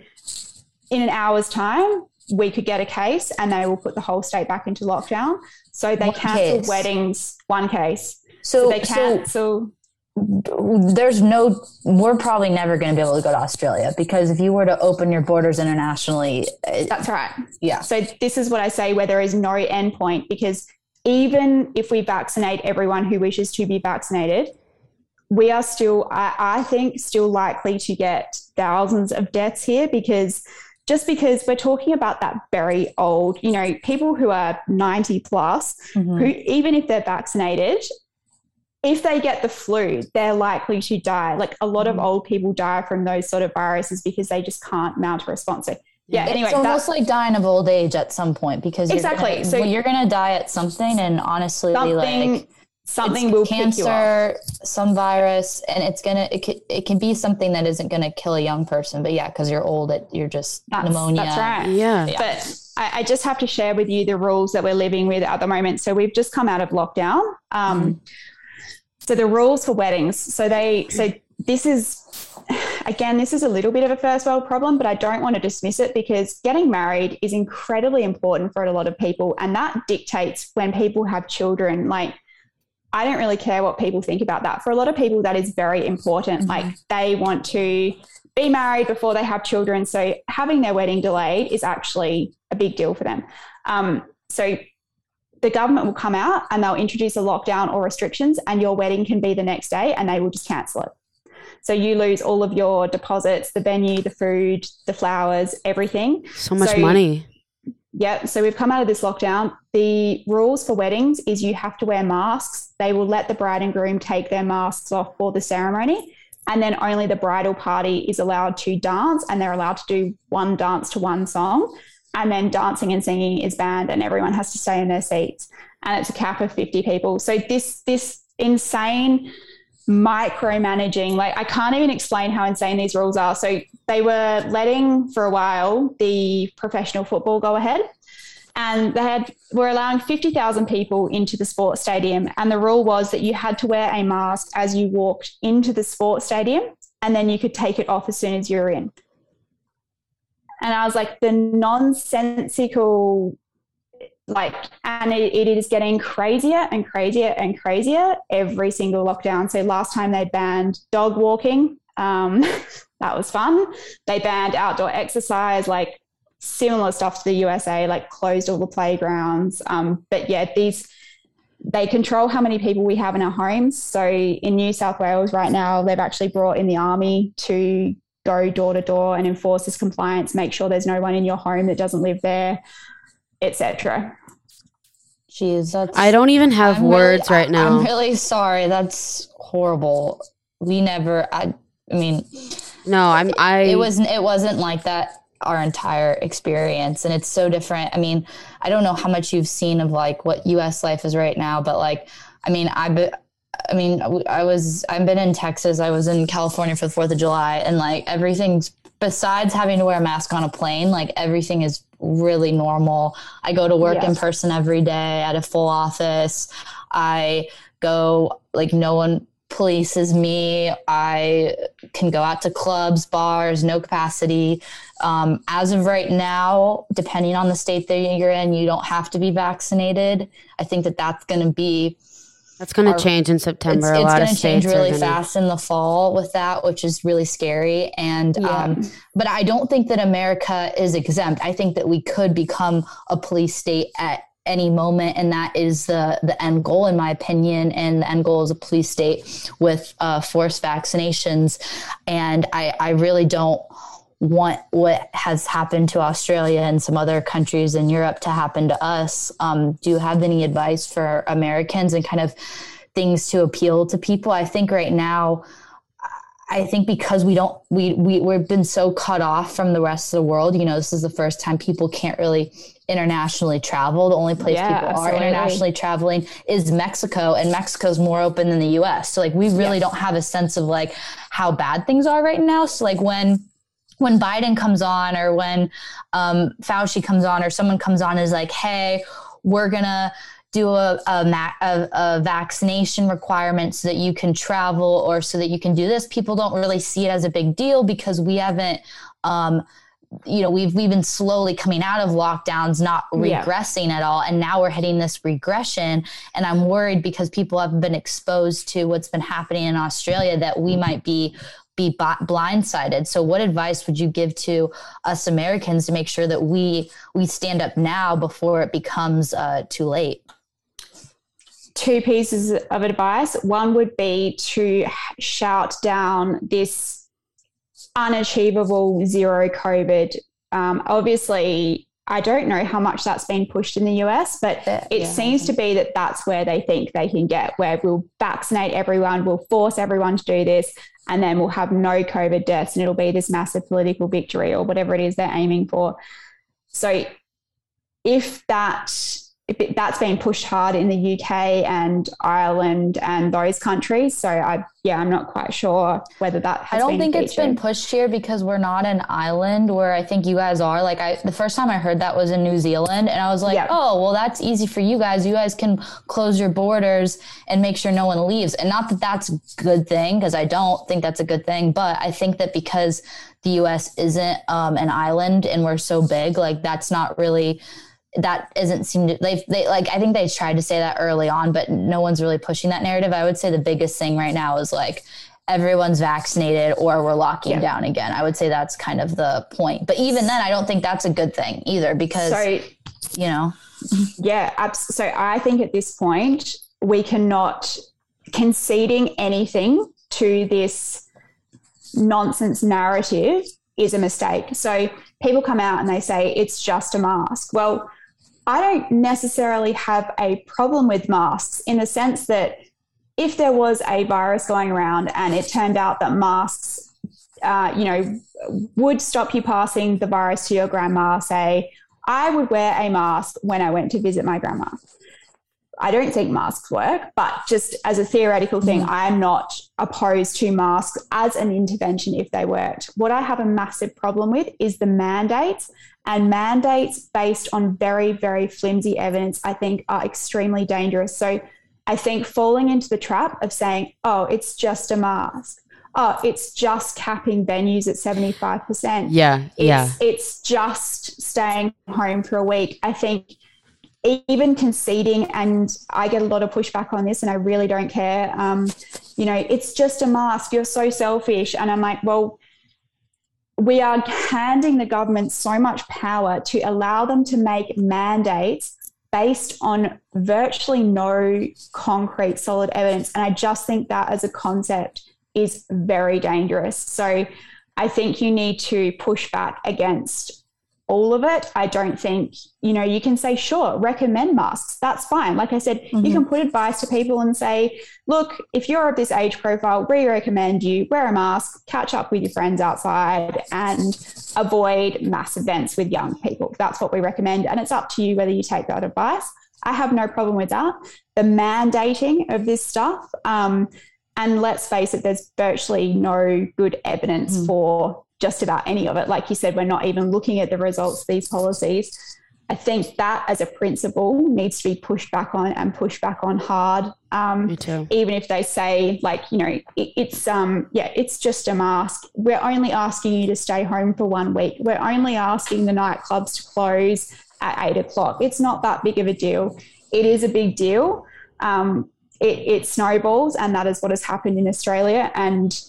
in an hour's time, we could get a case and they will put the whole state back into lockdown. So they cancel weddings, one case. So, so they cancel. So there's no, we're probably never going to be able to go to Australia because if you were to open your borders internationally. It, That's right. Yeah. So this is what I say where there is no end point, because even if we vaccinate everyone who wishes to be vaccinated, we are still, I, I think, still likely to get thousands of deaths here because just because we're talking about that very old, you know, people who are ninety plus, mm-hmm. who even if they're vaccinated, if they get the flu, they're likely to die. Like a lot mm. of old people die from those sort of viruses because they just can't mount a response. So, yeah, yeah. Anyway, it's almost like dying of old age at some point because you're exactly gonna, so you're gonna die at something, and honestly, something, like something will cancer, pick you up. Some virus, and it's gonna it can, it can be something that isn't gonna kill a young person, but yeah, because you're old, it, you're just that's, pneumonia. That's right. Yeah, yeah. But I, I just have to share with you the rules that we're living with at the moment. So we've just come out of lockdown. Um, mm. So the rules for weddings. So they so this is. Again, this is a little bit of a first world problem, but I don't want to dismiss it because getting married is incredibly important for a lot of people. And that dictates when people have children. Like, I don't really care what people think about that. For a lot of people, that is very important. Mm-hmm. Like, they want to be married before they have children. So having their wedding delayed is actually a big deal for them. Um, so the government will come out and they'll introduce a lockdown or restrictions, and your wedding can be the next day and they will just cancel it. So you lose all of your deposits, the venue, the food, the flowers, everything. So much so, money. Yeah. So we've come out of this lockdown. The rules for weddings is you have to wear masks. They will let the bride and groom take their masks off for the ceremony. And then only the bridal party is allowed to dance, and they're allowed to do one dance to one song. And then dancing and singing is banned, and everyone has to stay in their seats. And it's a cap of fifty people. So this, this insane... micromanaging, like I can't even explain how insane these rules are. So they were letting for a while the professional football go ahead, and they had were allowing fifty thousand people into the sports stadium, and the rule was that you had to wear a mask as you walked into the sports stadium, and then you could take it off as soon as you were in. And I was like, the nonsensical, like, and it, it is getting crazier and crazier and crazier every single lockdown. So last time they banned dog walking. Um, that was fun. They banned outdoor exercise, like similar stuff to the U S A, like closed all the playgrounds. Um, but yeah, these, they control how many people we have in our homes. So in New South Wales right now, they've actually brought in the army to go door to door and enforce this compliance, make sure there's no one in your home that doesn't live there, et cetera. Jeez, that's, I don't even have I'm words really, right now. I'm really sorry. That's horrible. We never. I. I mean. No, I'm. I. It, it wasn't. It wasn't like that our entire experience, and it's so different. I mean, I don't know how much you've seen of like what U S life is right now, but like, I mean, I. I mean, I was. I've been in Texas. I was in California for the Fourth of July, and like everything's. Besides having to wear a mask on a plane, like everything is really normal. I go to work yes. in person every day at a full office. I go, like, no one polices me. I can go out to clubs, bars, no capacity. Um, as of right now, depending on the state that you're in, you don't have to be vaccinated. I think that that's going to be That's going to change in September. It's, it's going to change really gonna... fast in the fall with that, which is really scary. And, yeah. um, but I don't think that America is exempt. I think that we could become a police state at any moment. And that is the, the end goal, in my opinion. And the end goal is a police state with uh, forced vaccinations. And I, I really don't want what has happened to Australia and some other countries in Europe to happen to us. Um, do you have any advice for Americans and kind of things to appeal to people? I think right now, I think because we don't, we, we, we've been so cut off from the rest of the world, you know, this is the first time people can't really internationally travel. The only place yeah, people absolutely. are internationally traveling is Mexico, and Mexico's more open than the U S. So like, we really yes. don't have a sense of like how bad things are right now. So like when, when Biden comes on, or when um, Fauci comes on, or someone comes on is like, hey, we're going to do a, a, ma- a, a vaccination requirement so that you can travel or so that you can do this. People don't really see it as a big deal because we haven't, um, you know, we've, we've been slowly coming out of lockdowns, not regressing yeah. at all. And now we're hitting this regression. And I'm worried because people haven't been exposed to what's been happening in Australia that we might be be blindsided. So what advice would you give to us Americans to make sure that we we stand up now before it becomes uh, too late? Two pieces of advice. One would be to shout down this unachievable zero COVID. Um, obviously, I don't know how much that's been pushed in the U S, but yeah, it yeah, seems to be that that's where they think they can get, where we'll vaccinate everyone, we'll force everyone to do this, and then we'll have no COVID deaths and it'll be this massive political victory or whatever it is they're aiming for. So if that, if it, that's been pushed hard in the U K and Ireland and those countries. So I, yeah, I'm not quite sure whether that has been I don't been think featured. It's been pushed here because we're not an island where I think you guys are. Like I, the first time I heard that was in New Zealand and I was like, yeah. oh, well, that's easy for you guys. You guys can close your borders and make sure no one leaves. And not that that's a good thing, because I don't think that's a good thing. But I think that because the U S isn't um, an island and we're so big, like that's not really... that isn't seem to they they like I think they tried to say that early on, but no one's really pushing that narrative. I would say the biggest thing right now is like everyone's vaccinated or we're locking yeah. down again. I would say that's kind of the point. But even then, I don't think that's a good thing either because, so, you know. Yeah. Abs- so I think at this point, we cannot conceding anything to this nonsense narrative is a mistake. So people come out and they say, it's just a mask. Well, I don't necessarily have a problem with masks in the sense that if there was a virus going around and it turned out that masks, uh, you know, would stop you passing the virus to your grandma, say, I would wear a mask when I went to visit my grandma. I don't think masks work, but just as a theoretical thing, mm. I'm not opposed to masks as an intervention if they worked. What I have a massive problem with is the mandates, and mandates based on very, very flimsy evidence, I think are extremely dangerous. So I think falling into the trap of saying, oh, it's just a mask. Oh, it's just capping venues at seventy-five percent. Yeah, it's, yeah. It's just staying home for a week. I think even conceding, and I get a lot of pushback on this and I really don't care, um, you know, it's just a mask, you're so selfish. And I'm like, well, we are handing the government so much power to allow them to make mandates based on virtually no concrete solid evidence. And I just think that as a concept is very dangerous. So I think you need to push back against all of it. I don't think, you know, you can say, sure, recommend masks. That's fine. Like I said, mm-hmm. you can put advice to people and say, look, if you're of this age profile, we recommend you wear a mask, catch up with your friends outside and avoid mass events with young people. That's what we recommend. And it's up to you whether you take that advice. I have no problem with that. The mandating of this stuff. Um, and let's face it, there's virtually no good evidence mm-hmm. for just about any of it. Like you said, we're not even looking at the results of these policies. I think that as a principle needs to be pushed back on and pushed back on hard. Um, Me too. Even if they say like, you know, it, it's, um, yeah, it's just a mask. We're only asking you to stay home for one week. We're only asking the nightclubs to close at eight o'clock. It's not that big of a deal. It is a big deal. Um, it, it snowballs, and that is what has happened in Australia. And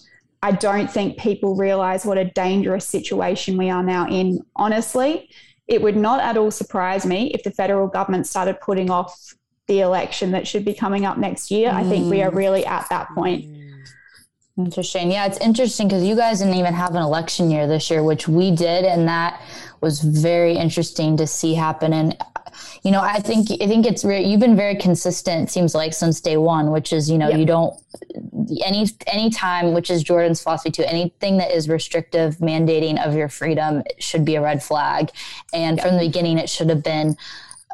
I don't think people realise what a dangerous situation we are now in. Honestly, it would not at all surprise me if the federal government started putting off the election that should be coming up next year. Mm. I think we are really at that point. Interesting. Yeah, it's interesting because you guys didn't even have an election year this year, which we did. And that was very interesting to see happen. And you know, I think I think it's re- you've been very consistent, it seems like, since day one, which is, you know, yep. you don't any any time, which is Jordan's philosophy too. Anything that is restrictive, mandating of your freedom should be a red flag. And yep. from the beginning, it should have been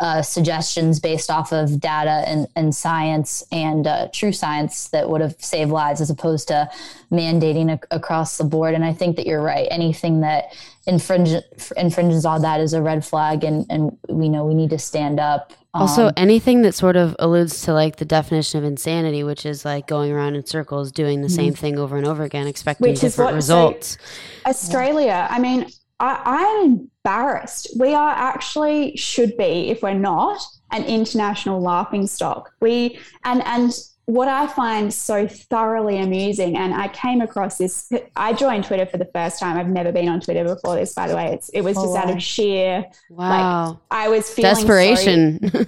uh, suggestions based off of data and, and science and uh, true science that would have saved lives, as opposed to mandating a- across the board. And I think that you're right. Anything that Infringe, infringes all that is a red flag, and, and we know we need to stand up. Um, also, anything that sort of alludes to like the definition of insanity, which is like going around in circles, doing the same thing over and over again, expecting which different is what, results. So Australia, I mean, I, I'm embarrassed. We are actually should be, if we're not, an international laughing stock. We and and. What I find so thoroughly amusing, and I came across this, I joined Twitter for the first time. I've never been on Twitter before this, by the way. It's, it was oh, just wow. out of sheer, wow. like, I was feeling desperation, so,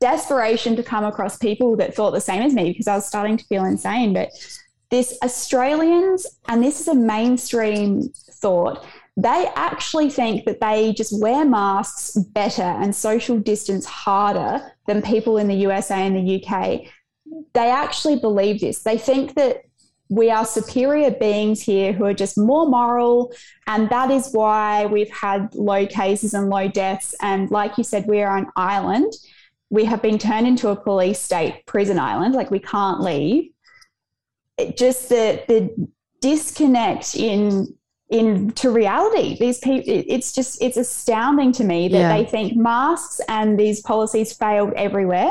desperation to come across people that thought the same as me, because I was starting to feel insane. But this Australians, and this is a mainstream thought, they actually think that they just wear masks better and social distance harder than people in the U S A and the U K. They actually believe this. They think that we are superior beings here who are just more moral, and that is why we've had low cases and low deaths. And like you said, we are an island. We have been turned into a police state prison island, like we can't leave. It just the the disconnect in in to reality. These people, it, it's just it's astounding to me that yeah. they think masks and these policies failed everywhere,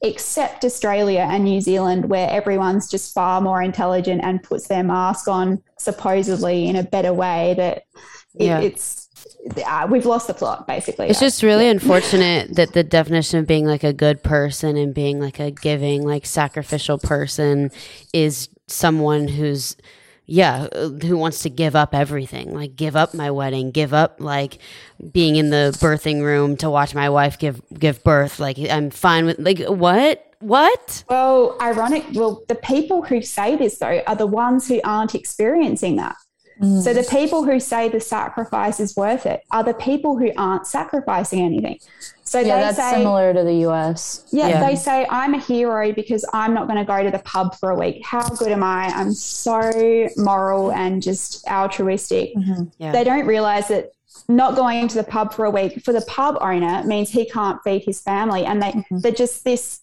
except Australia and New Zealand, where everyone's just far more intelligent and puts their mask on supposedly in a better way. That it, yeah. it's uh, we've lost the plot, basically. It's yeah. just really yeah. unfortunate that the definition of being like a good person and being like a giving, like sacrificial person is someone who's yeah who wants to give up everything, like give up my wedding, give up like being in the birthing room to watch my wife give give birth. Like I'm fine with like what what well ironic well the people who say this though are the ones who aren't experiencing that. mm. So the people who say the sacrifice is worth it are the people who aren't sacrificing anything. So yeah, they that's say, similar to the U S. Yeah, yeah, they say, I'm a hero because I'm not going to go to the pub for a week. How good am I? I'm so moral and just altruistic. Mm-hmm. Yeah. They don't realize that not going to the pub for a week for the pub owner means he can't feed his family. And they, mm-hmm. they're just this,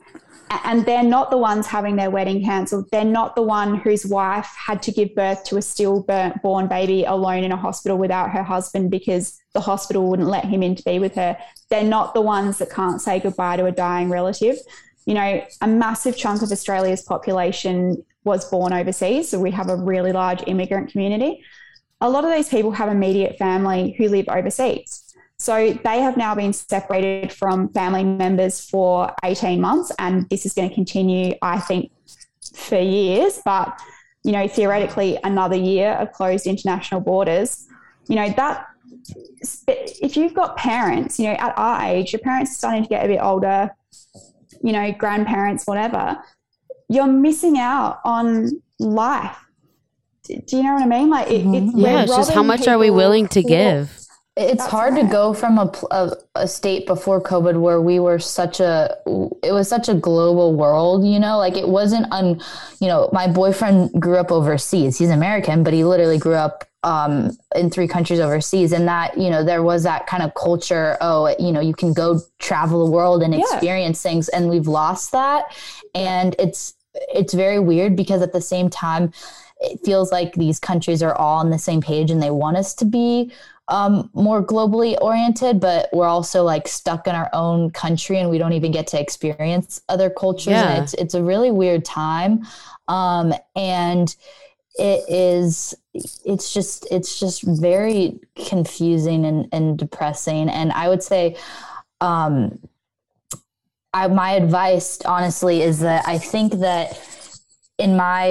and they're not the ones having their wedding cancelled. They're not the one whose wife had to give birth to a stillborn baby alone in a hospital without her husband because the hospital wouldn't let him in to be with her. They're not the ones that can't say goodbye to a dying relative. You know, a massive chunk of Australia's population was born overseas, so we have a really large immigrant community. A lot of these people have immediate family who live overseas. So they have now been separated from family members for eighteen months, and this is going to continue, I think, for years. But, you know, theoretically another year of closed international borders, you know, that... if you've got parents, you know, at our age, your parents are starting to get a bit older, you know, grandparents, whatever, you're missing out on life. Do you know what I mean? Like, it, it's, yeah, it's just how much are we willing to give? It's That's hard right. to go from a, a, a state before COVID where we were such a, it was such a global world, you know, like it wasn't, un, you know, my boyfriend grew up overseas. He's American, but he literally grew up Um, in three countries overseas, and that, you know, there was that kind of culture, oh, you know, you can go travel the world and yeah. experience things, and we've lost that. And it's it's very weird because at the same time it feels like these countries are all on the same page and they want us to be um, more globally oriented, but we're also like stuck in our own country and we don't even get to experience other cultures. Yeah. And it's it's a really weird time. Um, and it is it's just it's just very confusing and, and depressing. And I would say um I my advice honestly is that I think that in my,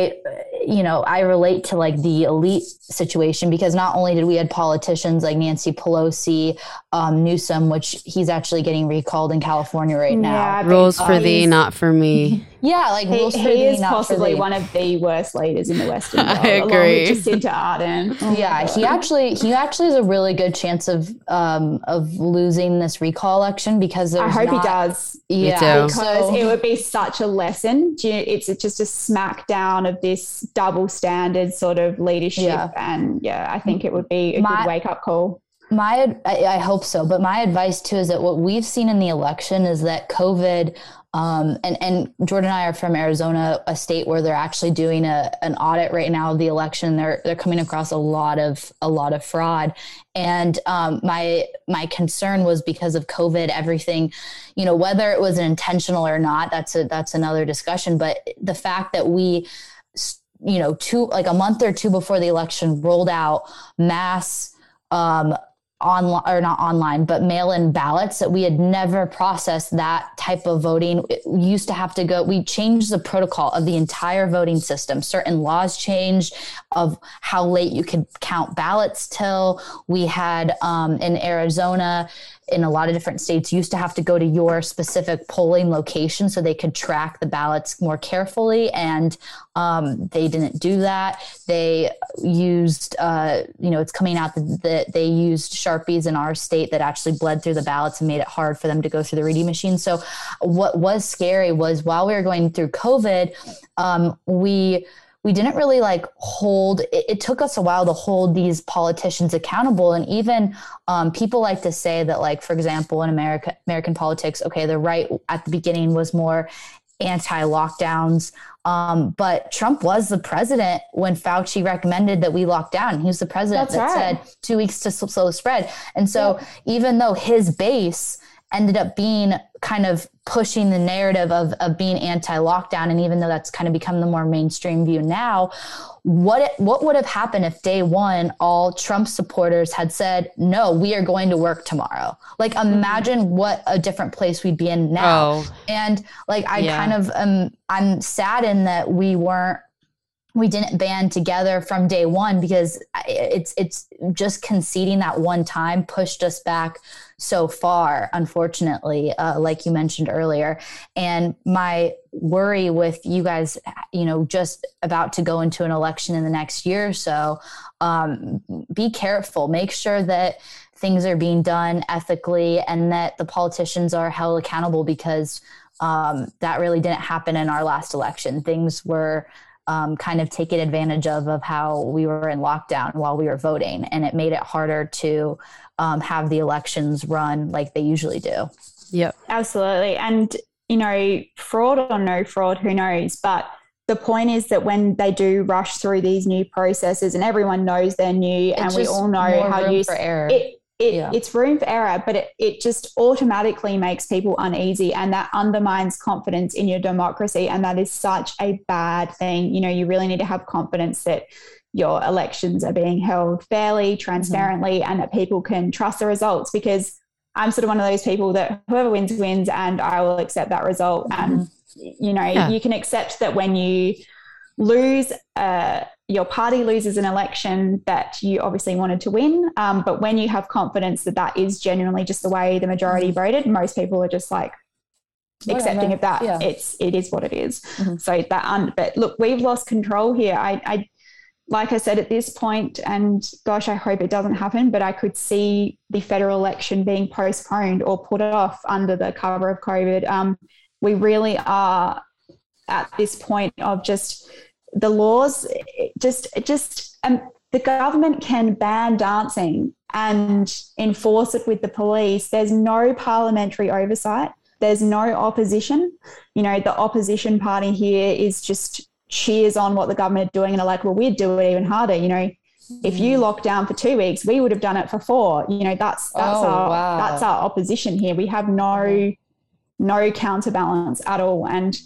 you know, I relate to like the elite situation, because not only did we had politicians like Nancy Pelosi, um, Newsom, which he's actually getting recalled in California right now. Yeah, rules for uh, thee, not for me. Yeah, like he, rules he for thee, is not possibly for one of the worst leaders in the Western world. I agree. Along with Jacinta Ardern. Oh yeah, he actually he actually has a really good chance of um, of losing this recall election, because I hope not, he does. Yeah, because so, it would be such a lesson. It's just a smackdown of this double standard sort of leadership. Yeah. And yeah, I think it would be a my, good wake up call. My, I, I hope so. But my advice too is that what we've seen in the election is that COVID, um, and, and Jordan and I are from Arizona, a state where they're actually doing a, an audit right now of the election. They're, they're coming across a lot of, a lot of fraud. And um, my, my concern was because of COVID, everything, you know, whether it was intentional or not, that's a, that's another discussion. But the fact that we you know, two, like a month or two before the election, rolled out mass um, online or not online, but mail-in ballots that we had never processed. That type of voting, it used to have to go. We changed the protocol of the entire voting system. Certain laws changed of how late you could count ballots till. We had um, in Arizona in a lot of different states used to have to go to your specific polling location so they could track the ballots more carefully. And um, they didn't do that. They used, uh, you know, it's coming out that they used Sharpies in our state that actually bled through the ballots and made it hard for them to go through the reading machine. So what was scary was while we were going through COVID, um, we we didn't really like hold, it, it took us a while to hold these politicians accountable. And even um, people like to say that, like, for example, in America, American politics, okay, the right at the beginning was more anti-lockdowns. Um, but Trump was the president when Fauci recommended that we lock down. He was the president That's that right. said two weeks to slow the spread. And so yeah. even though his base ended up being kind of pushing the narrative of, of being anti-lockdown, and even though that's kind of become the more mainstream view now, what it, what would have happened if day one all Trump supporters had said, no, we are going to work tomorrow? Like, imagine mm-hmm. what a different place we'd be in now. Oh. And like I yeah. kind of um, I'm saddened that we weren't we didn't band together from day one, because it's it's just conceding that one time pushed us back so far, unfortunately, uh, like you mentioned earlier. And my worry with you guys, you know, just about to go into an election in the next year or so, um, be careful, make sure that things are being done ethically and that the politicians are held accountable, because um, that really didn't happen in our last election. Things were Um, kind of taken advantage of, of how we were in lockdown while we were voting. And it made it harder to um, have the elections run like they usually do. Yep. Absolutely. And, you know, fraud or no fraud, who knows? But the point is that when they do rush through these new processes, and everyone knows they're new, it's and we all know how you it, it yeah. it's room for error, but it, it just automatically makes people uneasy, and that undermines confidence in your democracy. And that is such a bad thing. You know, you really need to have confidence that your elections are being held fairly, transparently, mm-hmm. and that people can trust the results, because I'm sort of one of those people that whoever wins, wins, and I will accept that result. Mm-hmm. And, you know, yeah. you can accept that when you lose uh your party loses an election that you obviously wanted to win. Um, but when you have confidence that that is genuinely just the way the majority voted, most people are just like Whatever. accepting of that. Yeah. It's, it is what it is. Mm-hmm. So that, um, but look, we've lost control here. I, I, like I said, at this point, and gosh, I hope it doesn't happen, but I could see the federal election being postponed or put off under the cover of COVID. Um, we really are at this point of just, the laws, just, just um, the government can ban dancing and enforce it with the police. There's no parliamentary oversight. There's no opposition. You know, the opposition party here is just cheers on what the government are doing and are like, well, we'd do it even harder. You know, mm. if you lock down for two weeks, we would have done it for four. You know, that's that's oh, our wow. that's our opposition here. We have no no counterbalance at all, and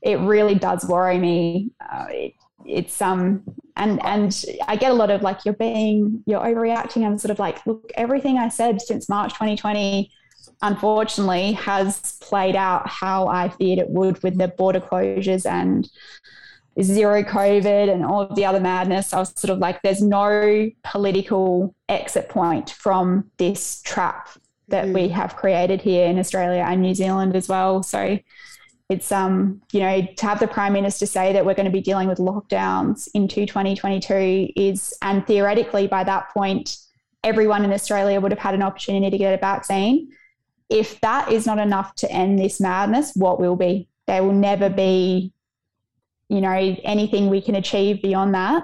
it really does worry me. Uh, it, it's um, and and I get a lot of like, you're being, you're overreacting. I'm sort of like, look, everything I said since March twenty twenty, unfortunately, has played out how I feared it would, with the border closures and zero COVID and all of the other madness. I was sort of like, there's no political exit point from this trap that mm. we have created here in Australia and New Zealand as well. So. It's, um, you know, to have the Prime Minister say that we're going to be dealing with lockdowns into twenty twenty-two is, and theoretically by that point, everyone in Australia would have had an opportunity to get a vaccine. If that is not enough to end this madness, what will be? There will never be, you know, anything we can achieve beyond that.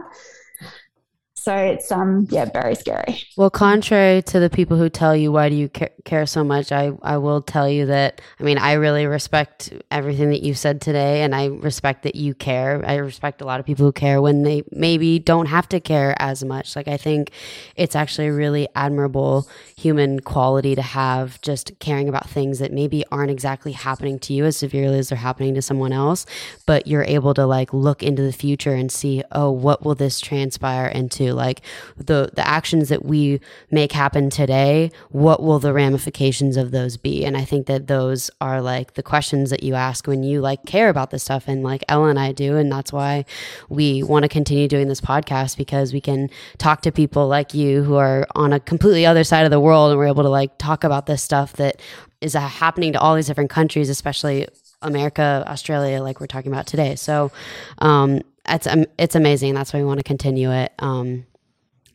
So it's, um, yeah, very scary. Well, contrary to the people who tell you, why do you ca- care so much? I, I will tell you that, I mean, I really respect everything that you said today, and I respect that you care. I respect a lot of people who care when they maybe don't have to care as much. Like, I think it's actually a really admirable human quality to have, just caring about things that maybe aren't exactly happening to you as severely as they're happening to someone else, but you're able to like look into the future and see, oh, what will this transpire into? like the the actions that we make happen today, what will the ramifications of those be? And I think that those are like the questions that you ask when you like care about this stuff, and like Ella and I do, and that's why we want to continue doing this podcast, because we can talk to people like you who are on a completely other side of the world, and we're able to like talk about this stuff that is uh, happening to all these different countries, especially America, Australia, like we're talking about today. So um, it's um, it's amazing. That's why we want to continue it. Um,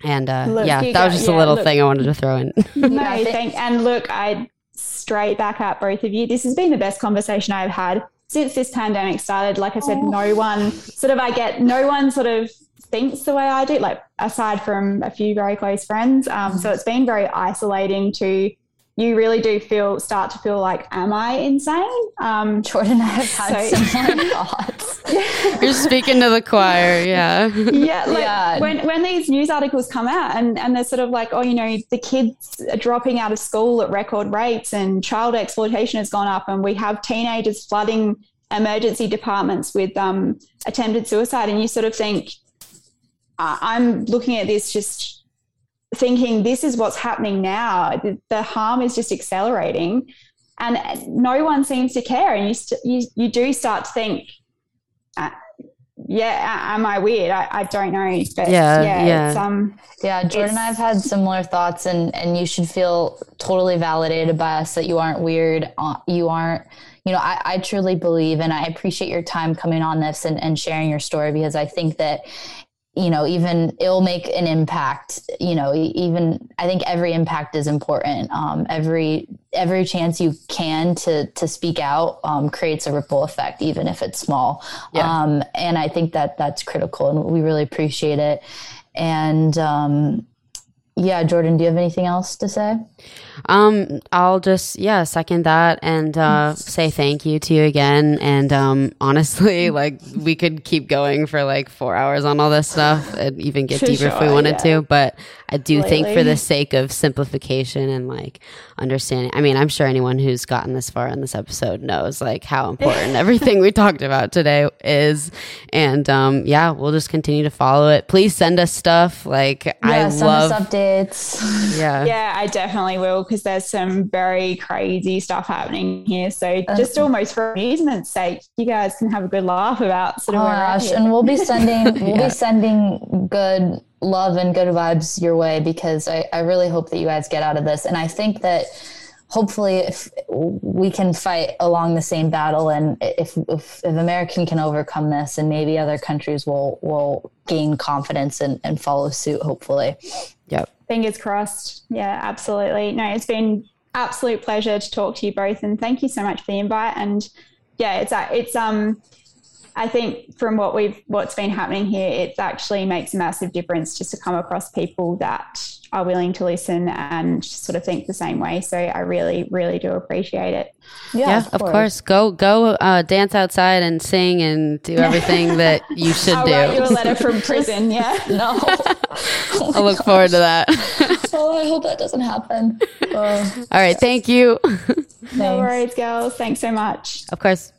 and uh, look, yeah, that got, was just yeah, a little look, thing I wanted to throw in. No, thank and look, I straight back up both of you. This has been the best conversation I've had since this pandemic started. Like I said, oh. no one sort of I get no one sort of thinks the way I do, like aside from a few very close friends. Um, so it's been very isolating to. You really do feel start to feel like, am I insane? Um, Jordan, I have had so, some thoughts. Yeah. You're speaking to the choir, yeah. Yeah, like yeah. When, when these news articles come out and, and they're sort of like, oh, you know, the kids are dropping out of school at record rates and child exploitation has gone up, and we have teenagers flooding emergency departments with um, attempted suicide, and you sort of think, uh, I'm looking at this just thinking this is what's happening now. The, the harm is just accelerating, and no one seems to care. And you st- you, you do start to think, uh, yeah, am I weird? I, I don't know. But yeah, yeah, yeah. It's, um, yeah. Jordan and I've had similar thoughts, and and you should feel totally validated by us that you aren't weird. You aren't. You know, I, I truly believe, and I appreciate your time coming on this and and sharing your story, because I think that. You know, even it'll make an impact, you know, even I think every impact is important. Um, every, every chance you can to, to speak out um, creates a ripple effect, even if it's small. Yeah. Um, and I think that that's critical, and we really appreciate it. And um, yeah, Jordan, do you have anything else to say? Um, I'll just, yeah, second that and uh, say thank you to you again. And um, honestly, like we could keep going for like four hours on all this stuff and even get deeper sure, if we wanted yeah. to. But I do Lately. think for the sake of simplification and like understanding, I mean, I'm sure anyone who's gotten this far in this episode knows like how important everything we talked about today is. And um, yeah, we'll just continue to follow it. Please send us stuff. Like yeah, I send love us updates. Yeah. Yeah, I definitely will. Because there's some very crazy stuff happening here. So just almost for amusement's sake, you guys can have a good laugh about sort of where we're at. And we'll be sending we'll yeah. be sending good love and good vibes your way, because I, I really hope that you guys get out of this. And I think that hopefully if we can fight along the same battle, and if if, if America can overcome this, and maybe other countries will will gain confidence and, and follow suit, hopefully. Yep. Fingers crossed. Yeah, absolutely. No, it's been absolute pleasure to talk to you both, and thank you so much for the invite. And yeah, it's it's um I think from what we've what's been happening here, it actually makes a massive difference just to come across people that are willing to listen and sort of think the same way. So I really, really do appreciate it. Yeah, yeah of, course. of course. Go go uh, dance outside and sing and do everything that you should I'll do. I'll write you a letter from prison, yeah? No. Oh I'll look gosh. forward to that. Oh, I hope that doesn't happen. Uh, All right. Yes. Thank you. No worries, girls. Thanks so much. Of course.